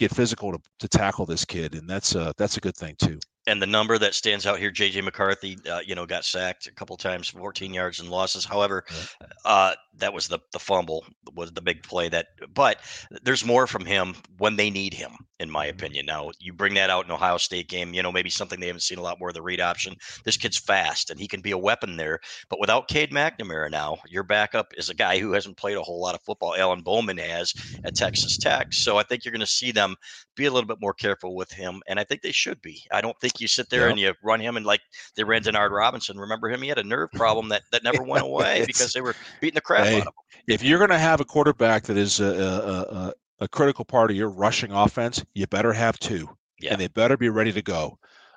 get physical to, to tackle this kid, and that's uh that's a good thing too. And the number that stands out here, J J. McCarthy, uh, you know, got sacked a couple times, fourteen yards and losses. However, yeah. uh, that was the the fumble was the big play. That, but there's more from him when they need him, in my opinion. Now, you bring that out in Ohio State game, you know, maybe something they haven't seen a lot more of, the read option. This kid's fast, and he can be a weapon there. But without Cade McNamara now, your backup is a guy who hasn't played a whole lot of football. Alan Bowman has at Texas Tech. So I think you're going to see them be a little bit more careful with him, and I think they should be. I don't think you sit there yep. and you run him, and like they ran Denard Robinson. Remember him? He had a nerve problem that, that never went away because they were beating the crap hey, out of him. If you're going to have a quarterback that is a, a, a, a critical part of your rushing offense, you better have two, yeah. and they better be ready to go.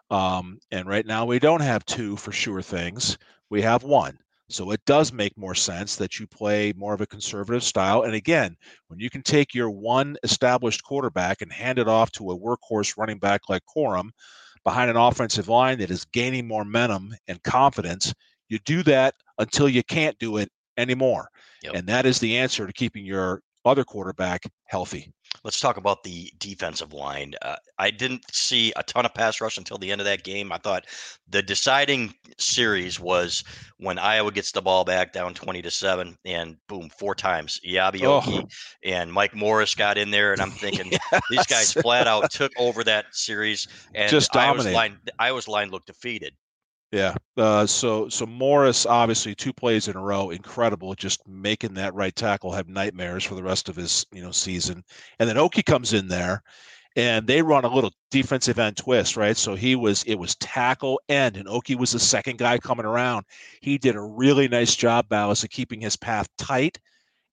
Um, and right now we don't have two for sure things. We have one. So it does make more sense that you play more of a conservative style. And again, when you can take your one established quarterback and hand it off to a workhorse running back like Corum, behind an offensive line that is gaining momentum and confidence, you do that until you can't do it anymore. Yep. And that is the answer to keeping your other quarterback healthy. Let's talk about the defensive line. Uh, I didn't see a ton of pass rush until the end of that game. I thought the deciding series was when Iowa gets the ball back down twenty to seven and boom, four times. Iabi oh. Okie and Mike Morris got in there, and I'm thinking yes. these guys flat out took over that series, and just Iowa's line, Iowa's line looked defeated. Yeah. Uh, so so Morris, obviously, two plays in a row, incredible, just making that right tackle have nightmares for the rest of his you know season. And then Okie comes in there, and they run a little defensive end twist, right? So he was it was tackle end, and Okie was the second guy coming around. He did a really nice job, Balas, of keeping his path tight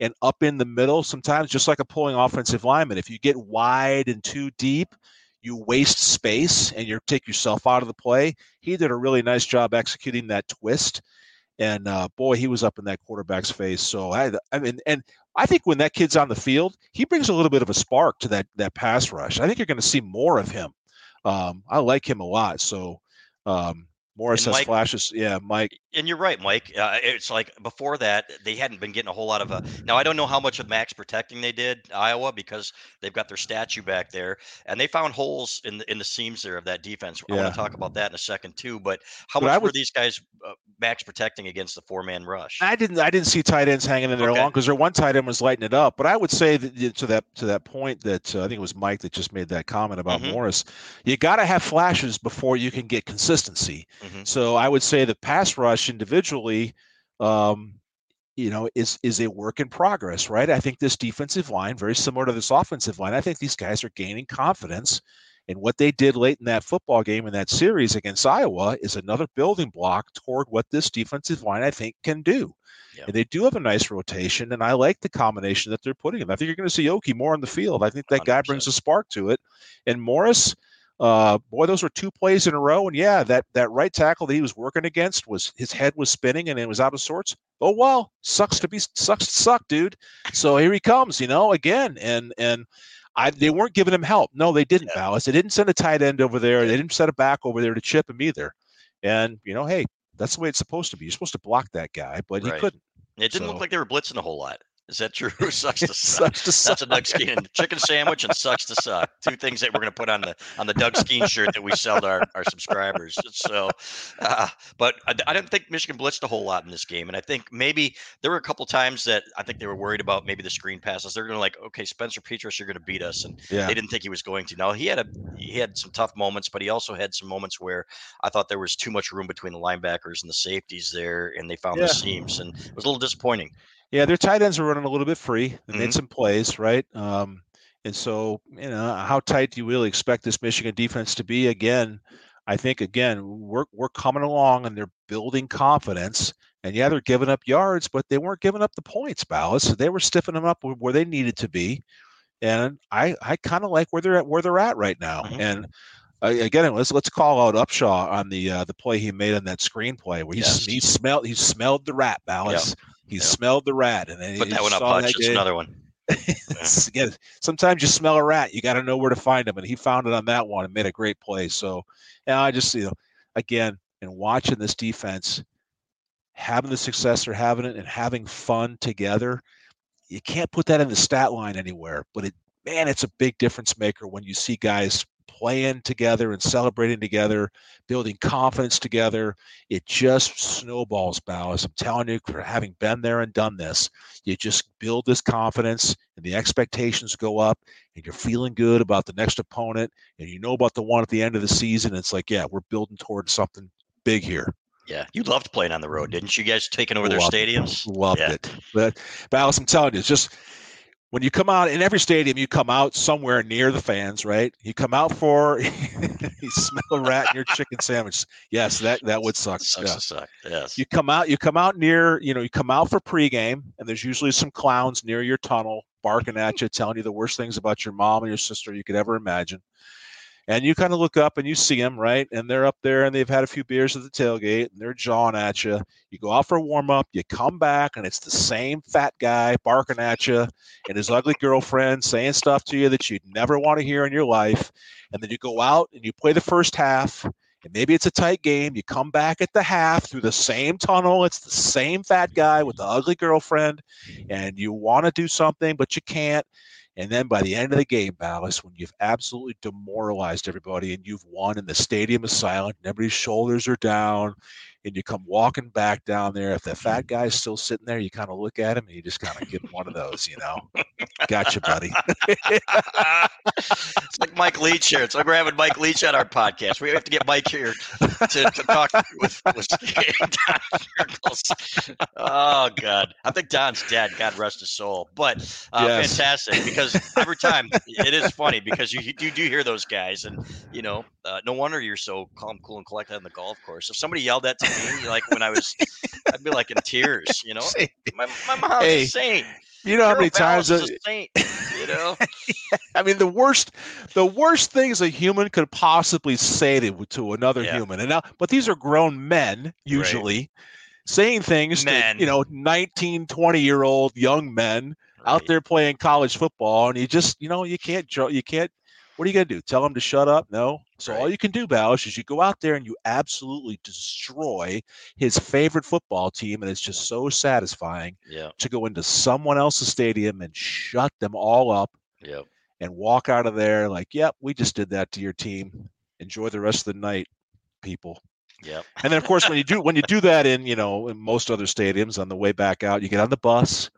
and up in the middle. Sometimes, just like a pulling offensive lineman, if you get wide and too deep, you waste space and you take yourself out of the play. He did a really nice job executing that twist. And, uh, boy, he was up in that quarterback's face. So, I, I mean, and I think when that kid's on the field, he brings a little bit of a spark to that that pass rush. I think you're going to see more of him. Um, I like him a lot. So, um, Morris and has Mike, flashes. Yeah, Mike. And you're right, Mike. Uh, it's like before that, they hadn't been getting a whole lot of a. Now, I don't know how much of max protecting they did, Iowa, because they've got their statue back there. And they found holes in the, in the seams there of that defense. I yeah. want to talk about that in a second, too. But how but much would, were these guys uh, max protecting against the four-man rush? I didn't I didn't see tight ends hanging in there okay. long, because their one tight end was lighting it up. But I would say that, to that to that point that uh, I think it was Mike that just made that comment about mm-hmm. Morris, you got to have flashes before you can get consistency. Mm-hmm. So I would say the pass rush individually, um, you know, is is a work in progress, right? I think this defensive line, very similar to this offensive line, I think these guys are gaining confidence. And what they did late in that football game in that series against Iowa is another building block toward what this defensive line, I think, can do. Yeah. And they do have a nice rotation, and I like the combination that they're putting in. I think you're going to see Okie more on the field. I think that one hundred percent guy brings a spark to it. And Morris... Uh, boy, those were two plays in a row. And yeah, that, that right tackle that he was working against was his head was spinning and it was out of sorts. Oh, well, sucks to be sucks to suck, dude. So here he comes, you know, again. And, and I, they weren't giving him help. No, they didn't, Balas. They didn't send a tight end over there. They didn't send a back over there to chip him either. And you know, hey, that's the way it's supposed to be. You're supposed to block that guy, but right. he couldn't. It didn't so. look like they were blitzing a whole lot. Is that true? Sucks to suck. Sucks to suck. That's a Doug Skene chicken sandwich and sucks to suck. Two things that we're going to put on the on the Doug Skene shirt that we sell to our, our subscribers. So, uh, but I, I didn't think Michigan blitzed a whole lot in this game. And I think maybe there were a couple times that I think they were worried about maybe the screen passes. They're going to like, okay, Spencer Petras, you're going to beat us. And yeah. they didn't think he was going to. Now, he had a he had some tough moments, but he also had some moments where I thought there was too much room between the linebackers and the safeties there, and they found yeah. the seams. And it was a little disappointing. Yeah, their tight ends are running a little bit free. They made mm-hmm. some plays, right? Um, and so, you know, how tight do you really expect this Michigan defense to be? Again, I think, again, we're we're coming along and they're building confidence. And, yeah, they're giving up yards, but they weren't giving up the points, Balas. So they were stiffing them up where they needed to be. And I, I kind of like where they're at, where they're at right now. Mm-hmm. And, uh, again, let's let's call out Upshaw on the uh, the play he made on that screen play where he, yes. he, smelled, he smelled the rat, Balas. Yep. He yeah. smelled the rat, and then put he that one up, Hutch. It's another one. yeah. Sometimes you smell a rat, you got to know where to find him, and he found it on that one and made a great play. So, and I just, you know, again, and watching this defense, having the success they're having it, and having fun together, you can't put that in the stat line anywhere, but it man, it's a big difference maker when you see guys playing together and celebrating together, building confidence together. It just snowballs, Balas. I'm telling you, for having been there and done this, you just build this confidence and the expectations go up and you're feeling good about the next opponent and you know about the one at the end of the season. It's like, yeah, we're building towards something big here. Yeah, you loved playing on the road, didn't you? You guys taking over loved their stadiums? It. Loved yeah. it. But Balas, I'm telling you, it's just – when you come out in every stadium, you come out somewhere near the fans, right? You come out for you smell a rat in your chicken sandwich. Yes, that, that would suck. Sucks yeah. to suck. Yes. You come out, you come out near, you know, you come out for pregame, and there's usually some clowns near your tunnel barking at you, telling you the worst things about your mom and your sister you could ever imagine. And you kind of look up and you see them, right? And they're up there and they've had a few beers at the tailgate and they're jawing at you. You go out for a warm-up, you come back, and it's the same fat guy barking at you and his ugly girlfriend saying stuff to you that you'd never want to hear in your life. And then you go out and you play the first half, and maybe it's a tight game. You come back at the half through the same tunnel. It's the same fat guy with the ugly girlfriend, and you want to do something, but you can't. And then by the end of the game, Balas, when you've absolutely demoralized everybody and you've won and the stadium is silent and everybody's shoulders are down and you come walking back down there, if that fat guy's still sitting there, you kind of look at him and you just kind of give him one of those, you know, gotcha, buddy. It's like Mike Leach here. It's like we're having Mike Leach on our podcast. We have to get Mike here to, to talk with, with Don. Oh, God. I think Don's dead. God rest his soul. But uh, yes. Fantastic. Because every time it is funny because you, you do hear those guys, and you know, uh, no wonder you're so calm, cool, and collected on the golf course. If somebody yelled that to me, like when I was, I'd be like in tears. You know, my my mom's hey, a saint. You know Carol how many Balas times is a saint. You know, I mean, the worst, the worst things a human could possibly say to, to another yeah. human, and now, but these are grown men usually right. saying things men. to, you know, nineteen, twenty year old young men. Right. Out there playing college football, and you just, you know, you can't, you can't, what are you going to do? Tell them to shut up? No. So right. all you can do, Balas, is you go out there and you absolutely destroy his favorite football team, and it's just so satisfying yeah. to go into someone else's stadium and shut them all up yeah. and walk out of there like, yep, we just did that to your team. Enjoy the rest of the night, people. Yeah. And then, of course, when you do when you do that in, you know, in most other stadiums, on the way back out, you get on the bus,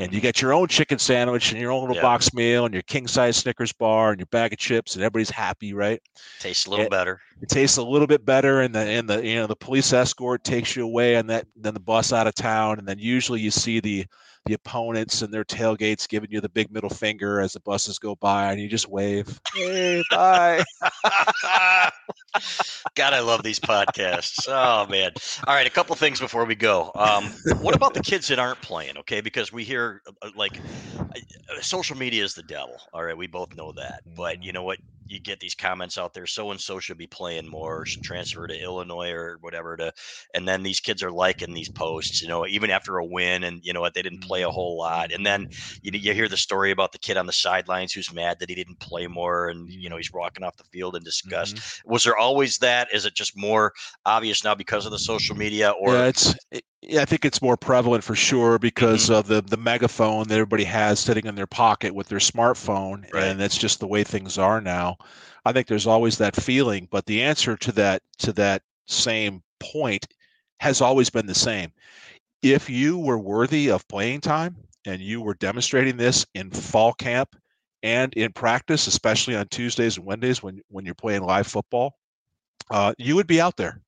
and you get your own chicken sandwich and your own little yeah. box meal and your king-size Snickers bar and your bag of chips, and everybody's happy, right? Tastes a little it, better. It tastes a little bit better, and the and the you know the police escort takes you away, and that then the bus out of town, and then usually you see the the opponents and their tailgates giving you the big middle finger as the buses go by, and you just wave, hey, bye. God, I love these podcasts. Oh man! All right, a couple things before we go. Um, what about the kids that aren't playing? Okay, because we hear. Like social media is the devil. All right. We both know that, but you know what? You get these comments out there. So-and-so should be playing more, should transfer to Illinois or whatever to, and then these kids are liking these posts, you know, even after a win and you know what, they didn't play a whole lot. And then you, you hear the story about the kid on the sidelines who's mad that he didn't play more. And you know, he's walking off the field in disgust. Mm-hmm. Was there always that? Is it just more obvious now because of the social media or yeah, it's, it, yeah, I think it's more prevalent for sure because mm-hmm. of the, the megaphone that everybody has sitting in their pocket with their smartphone. Right. And that's just the way things are now. I think there's always that feeling, but the answer to that, to that same point has always been the same. If you were worthy of playing time and you were demonstrating this in fall camp and in practice, especially on Tuesdays and Wednesdays, when, when you're playing live football, uh, you would be out there.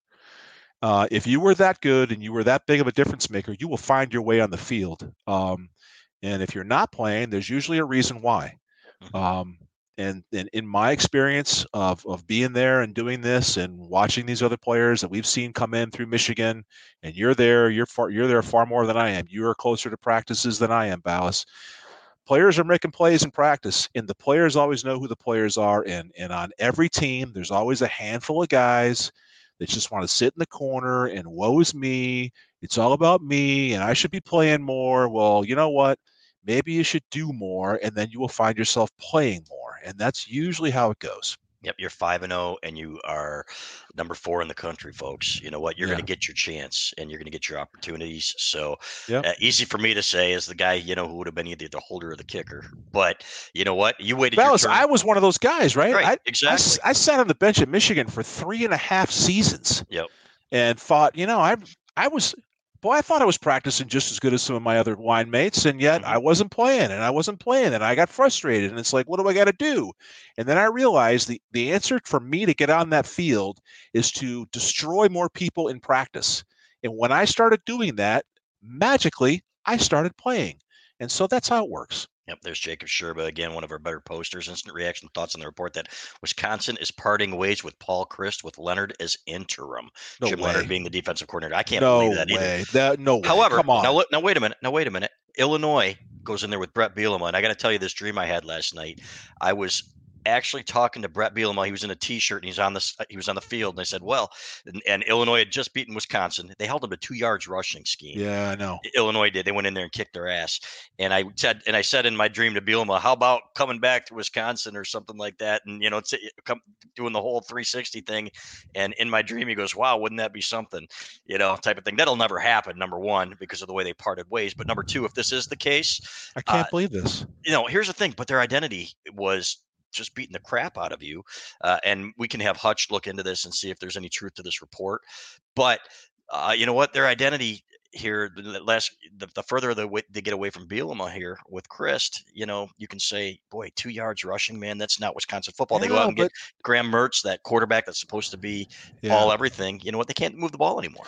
Uh, if you were that good and you were that big of a difference maker, you will find your way on the field. Um, and if you're not playing, there's usually a reason why. Um, and, and in my experience of, of being there and doing this and watching these other players that we've seen come in through Michigan, and you're there, you're far, you're there far more than I am. You are closer to practices than I am, Balas. Players are making plays in practice, and the players always know who the players are. And, and on every team, there's always a handful of guys they just want to sit in the corner and woe is me. It's all about me and I should be playing more. Well, you know what? Maybe you should do more and then you will find yourself playing more. And that's usually how it goes. Yep, you're five and zero, and you are number four in the country, folks. You know what? You're yeah. going to get your chance, and you're going to get your opportunities. So, yep. uh, easy for me to say as the guy, you know, who would have been either the holder or the kicker. But you know what? You waited. Balas, your turn. I was one of those guys, right? Right. I, exactly. I, I sat on the bench at Michigan for three and a half seasons. Yep. And thought, you know, I I was. Boy, I thought I was practicing just as good as some of my other wine mates, and yet I wasn't playing, and I wasn't playing, and I got frustrated, and it's like, what do I got to do? And then I realized the, the answer for me to get on that field is to destroy more people in practice. And when I started doing that, magically, I started playing. And so that's how it works. Yep, there's Jacob Sherba, again, one of our better posters. Instant reaction thoughts on the report that Wisconsin is parting ways with Paul Chryst, with Leonard as interim. No Jim way. Leonard being the defensive coordinator. I can't no believe that way. either. That, no way. However, Come on. Now, now wait a minute. Now wait a minute. Illinois goes in there with Brett Bielema, and I got to tell you this dream I had last night. I was actually talking to Brett Bielema. He was in a T-shirt, and he's on the he was on the field. And I said, "Well," and, and Illinois had just beaten Wisconsin. They held them to two yards rushing scheme. Yeah, I know. Illinois did. They went in there and kicked their ass. And I said, and I said in my dream to Bielema, "How about coming back to Wisconsin or something like that?" And you know, t- come, doing the whole three sixty thing. And in my dream, he goes, "Wow, wouldn't that be something?" You know, type of thing. That'll never happen. Number one, because of the way they parted ways. But number two, if this is the case, I can't uh, believe this. You know, here's the thing. But their identity was just beating the crap out of you. Uh, and we can have Hutch look into this and see if there's any truth to this report. But uh, you know what? Their identity here, the less, the, the further they, w- they get away from Bielema here with Chryst, you know, you can say, boy, two yards rushing, man, that's not Wisconsin football. I they know, go out and but... get Graham Mertz, that quarterback that's supposed to be yeah. all everything. You know what? They can't move the ball anymore.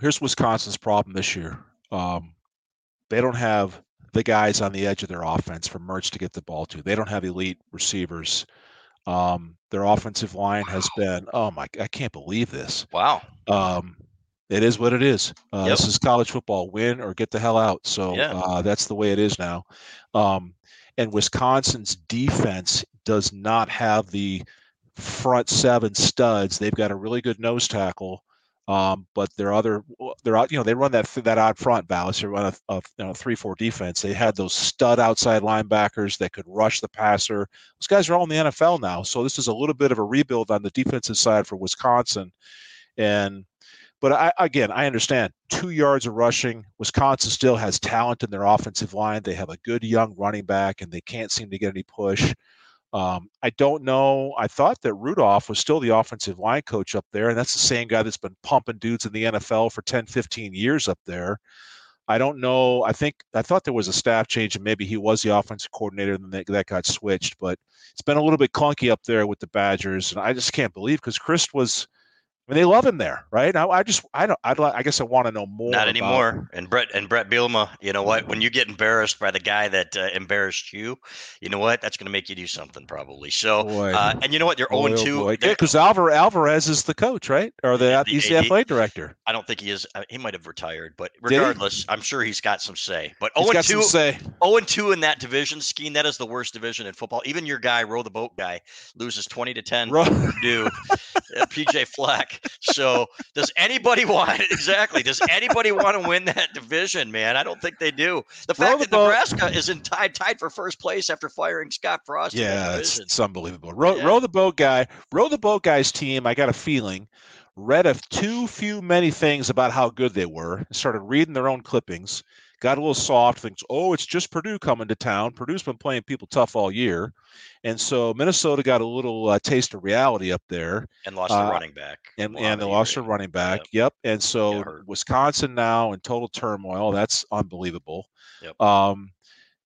Here's Wisconsin's problem this year. Um, they don't have the guys on the edge of their offense for Mertz to get the ball to. They don't have elite receivers. Um, their offensive line wow. has been, oh my, I can't believe this. Wow. Um, it is what it is. Uh, yep. This is college football, win or get the hell out. So yeah. uh, that's the way it is now. Um, and Wisconsin's defense does not have the front seven studs. They've got a really good nose tackle. Um, but their other, they're out, you know, they run that that odd front, Balas. They run a, a you know, three four defense. They had those stud outside linebackers that could rush the passer. Those guys are all in the N F L now, so this is a little bit of a rebuild on the defensive side for Wisconsin. And but I again, I understand two yards of rushing. Wisconsin still has talent in their offensive line. They have a good young running back, and they can't seem to get any push. Um, I don't know. I thought that Rudolph was still the offensive line coach up there, and that's the same guy that's been pumping dudes in the N F L for ten, fifteen years up there. I don't know. I think I thought there was a staff change, and maybe he was the offensive coordinator, and that, that got switched. But it's been a little bit clunky up there with the Badgers, and I just can't believe because Chryst was. I mean, they love him there, right? I, I just, I don't, I'd like, I guess I want to know more. Not about anymore. Him. And Brett, and Brett Bielema, you know what? When you get embarrassed by the guy that uh, embarrassed you, you know what? That's going to make you do something probably. So, uh, and you know what? You're boy, oh and two. Oh yeah, because Alvarez is the coach, right? Or the, the he's the athletic director. I don't think he is. He might have retired, but regardless, I'm sure he's got some say. But oh and two in that division, Skene, that is the worst division in football. Even your guy, Row the Boat guy, loses twenty to ten. Dude, P J Fleck. So does anybody want exactly? Does anybody want to win that division, man? I don't think they do. The fact row that the Nebraska is in tied tied for first place after firing Scott Frost. Yeah, it's, it's unbelievable. Row, yeah. row the boat guy, row the boat guy's team. I got a feeling read of too few many things about how good they were. Started reading their own clippings. Got a little soft. Thinks, oh, it's just Purdue coming to town. Purdue's been playing people tough all year, and so Minnesota got a little uh, taste of reality up there. And lost uh, their running back. And well, and they lost their running back. Yep. yep. And so Wisconsin now in total turmoil. That's unbelievable. Yep. Um,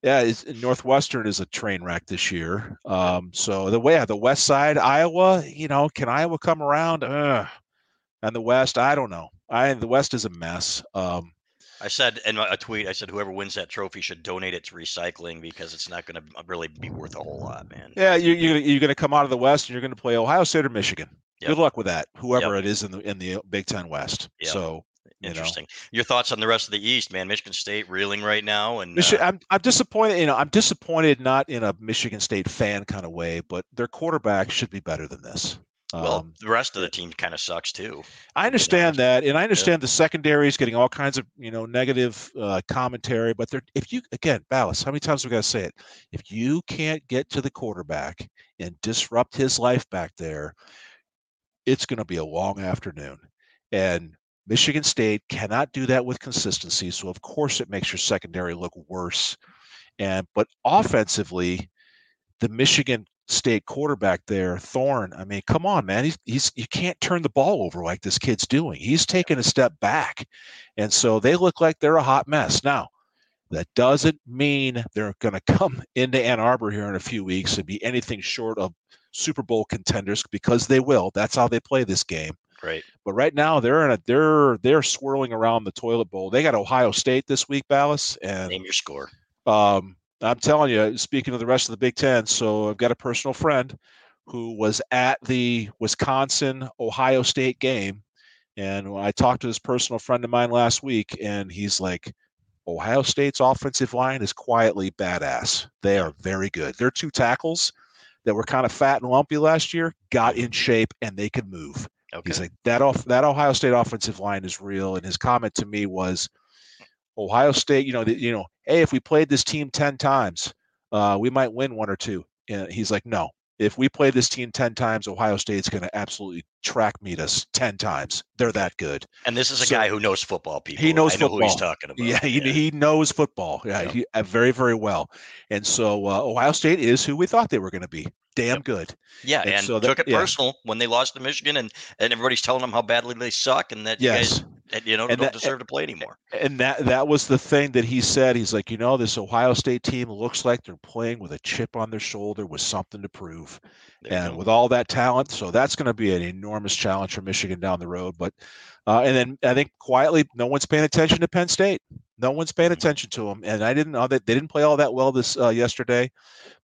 yeah, it's, Northwestern is a train wreck this year. Um, so the way yeah, the West Side, Iowa. You know, can Iowa come around? Ugh. And the West, I don't know. I the West is a mess. Um, I said in a tweet, I said, whoever wins that trophy should donate it to recycling because it's not going to really be worth a whole lot, man. Yeah, you're, you're going to come out of the West and you're going to play Ohio State or Michigan. Yep. Good luck with that, whoever yep. it is in the in the Big Ten West. Yep. So interesting. You know. Your thoughts on the rest of the East, man? Michigan State reeling right now, and Michi- uh, I'm I'm disappointed. You know, I'm disappointed not in a Michigan State fan kind of way, but their quarterback should be better than this. Well, um, the rest of the team kind of sucks too. I understand that, and I understand yeah. the secondary is getting all kinds of you know negative uh, commentary. But they're if you again, Balas, how many times we got to say it? If you can't get to the quarterback and disrupt his life back there, it's going to be a long afternoon. And Michigan State cannot do that with consistency. So of course, it makes your secondary look worse. And but offensively, the Michigan State quarterback there, Thorne. I mean, come on, man. He's he's you can't turn the ball over like this kid's doing. He's taking a step back, and so they look like they're a hot mess. Now, that doesn't mean they're going to come into Ann Arbor here in a few weeks and be anything short of Super Bowl contenders, because they will. That's how they play this game. Right. But right now they're in a they're they're swirling around the toilet bowl. They got Ohio State this week, Balas. And name your score. Um. I'm telling you, speaking of the rest of the Big Ten, so I've got a personal friend who was at the Wisconsin-Ohio State game, and I talked to this personal friend of mine last week, and he's like, Ohio State's offensive line is quietly badass. They are very good. Their two tackles that were kind of fat and lumpy last year got in shape, and they could move. Okay. He's like, that off, that Ohio State offensive line is real, and his comment to me was, Ohio State, you know, the, you know, hey, if we played this team ten times, uh, we might win one or two. And he's like, no, if we play this team ten times, Ohio State's going to absolutely track meet us ten times. They're that good. And this is a so, guy who knows football, people. He knows I football. Know who he's talking about. Yeah, he, yeah. he knows football. Yeah, yeah. He, uh, very, very well. And so uh, Ohio State is who we thought they were going to be. Damn yep. good. Yeah, and, and so took that, it yeah. personal when they lost to Michigan, and, and everybody's telling them how badly they suck and that yes. you guys – And, you know, and don't that, deserve to play anymore. And that, that was the thing that he said. He's like, you know, this Ohio State team looks like they're playing with a chip on their shoulder with something to prove. There and with all that talent. So that's going to be an enormous challenge for Michigan down the road. But uh, and then I think quietly, no one's paying attention to Penn State. No one's paying attention to them. And I didn't know that they didn't play all that well this uh, yesterday.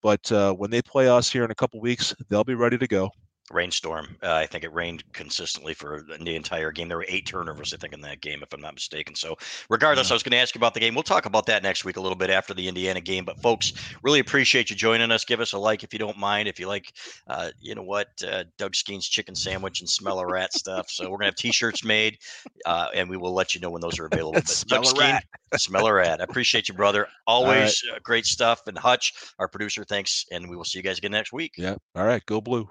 But uh, when they play us here in a couple weeks, they'll be ready to go. Rainstorm. Uh, I think it rained consistently for the entire game. There were eight turnovers, I think, in that game, if I'm not mistaken. So regardless, yeah. I was going to ask you about the game. We'll talk about that next week a little bit after the Indiana game. But folks, really appreciate you joining us. Give us a like if you don't mind. If you like, uh, you know what, uh, Doug Skene's chicken sandwich and smell-a-rat stuff. So we're going to have T-shirts made, uh, and we will let you know when those are available. But smell-a-rat. Smell-a-rat. I appreciate you, brother. Always right. uh, great stuff. And Hutch, our producer, thanks. And we will see you guys again next week. Yeah. All right. Go Blue.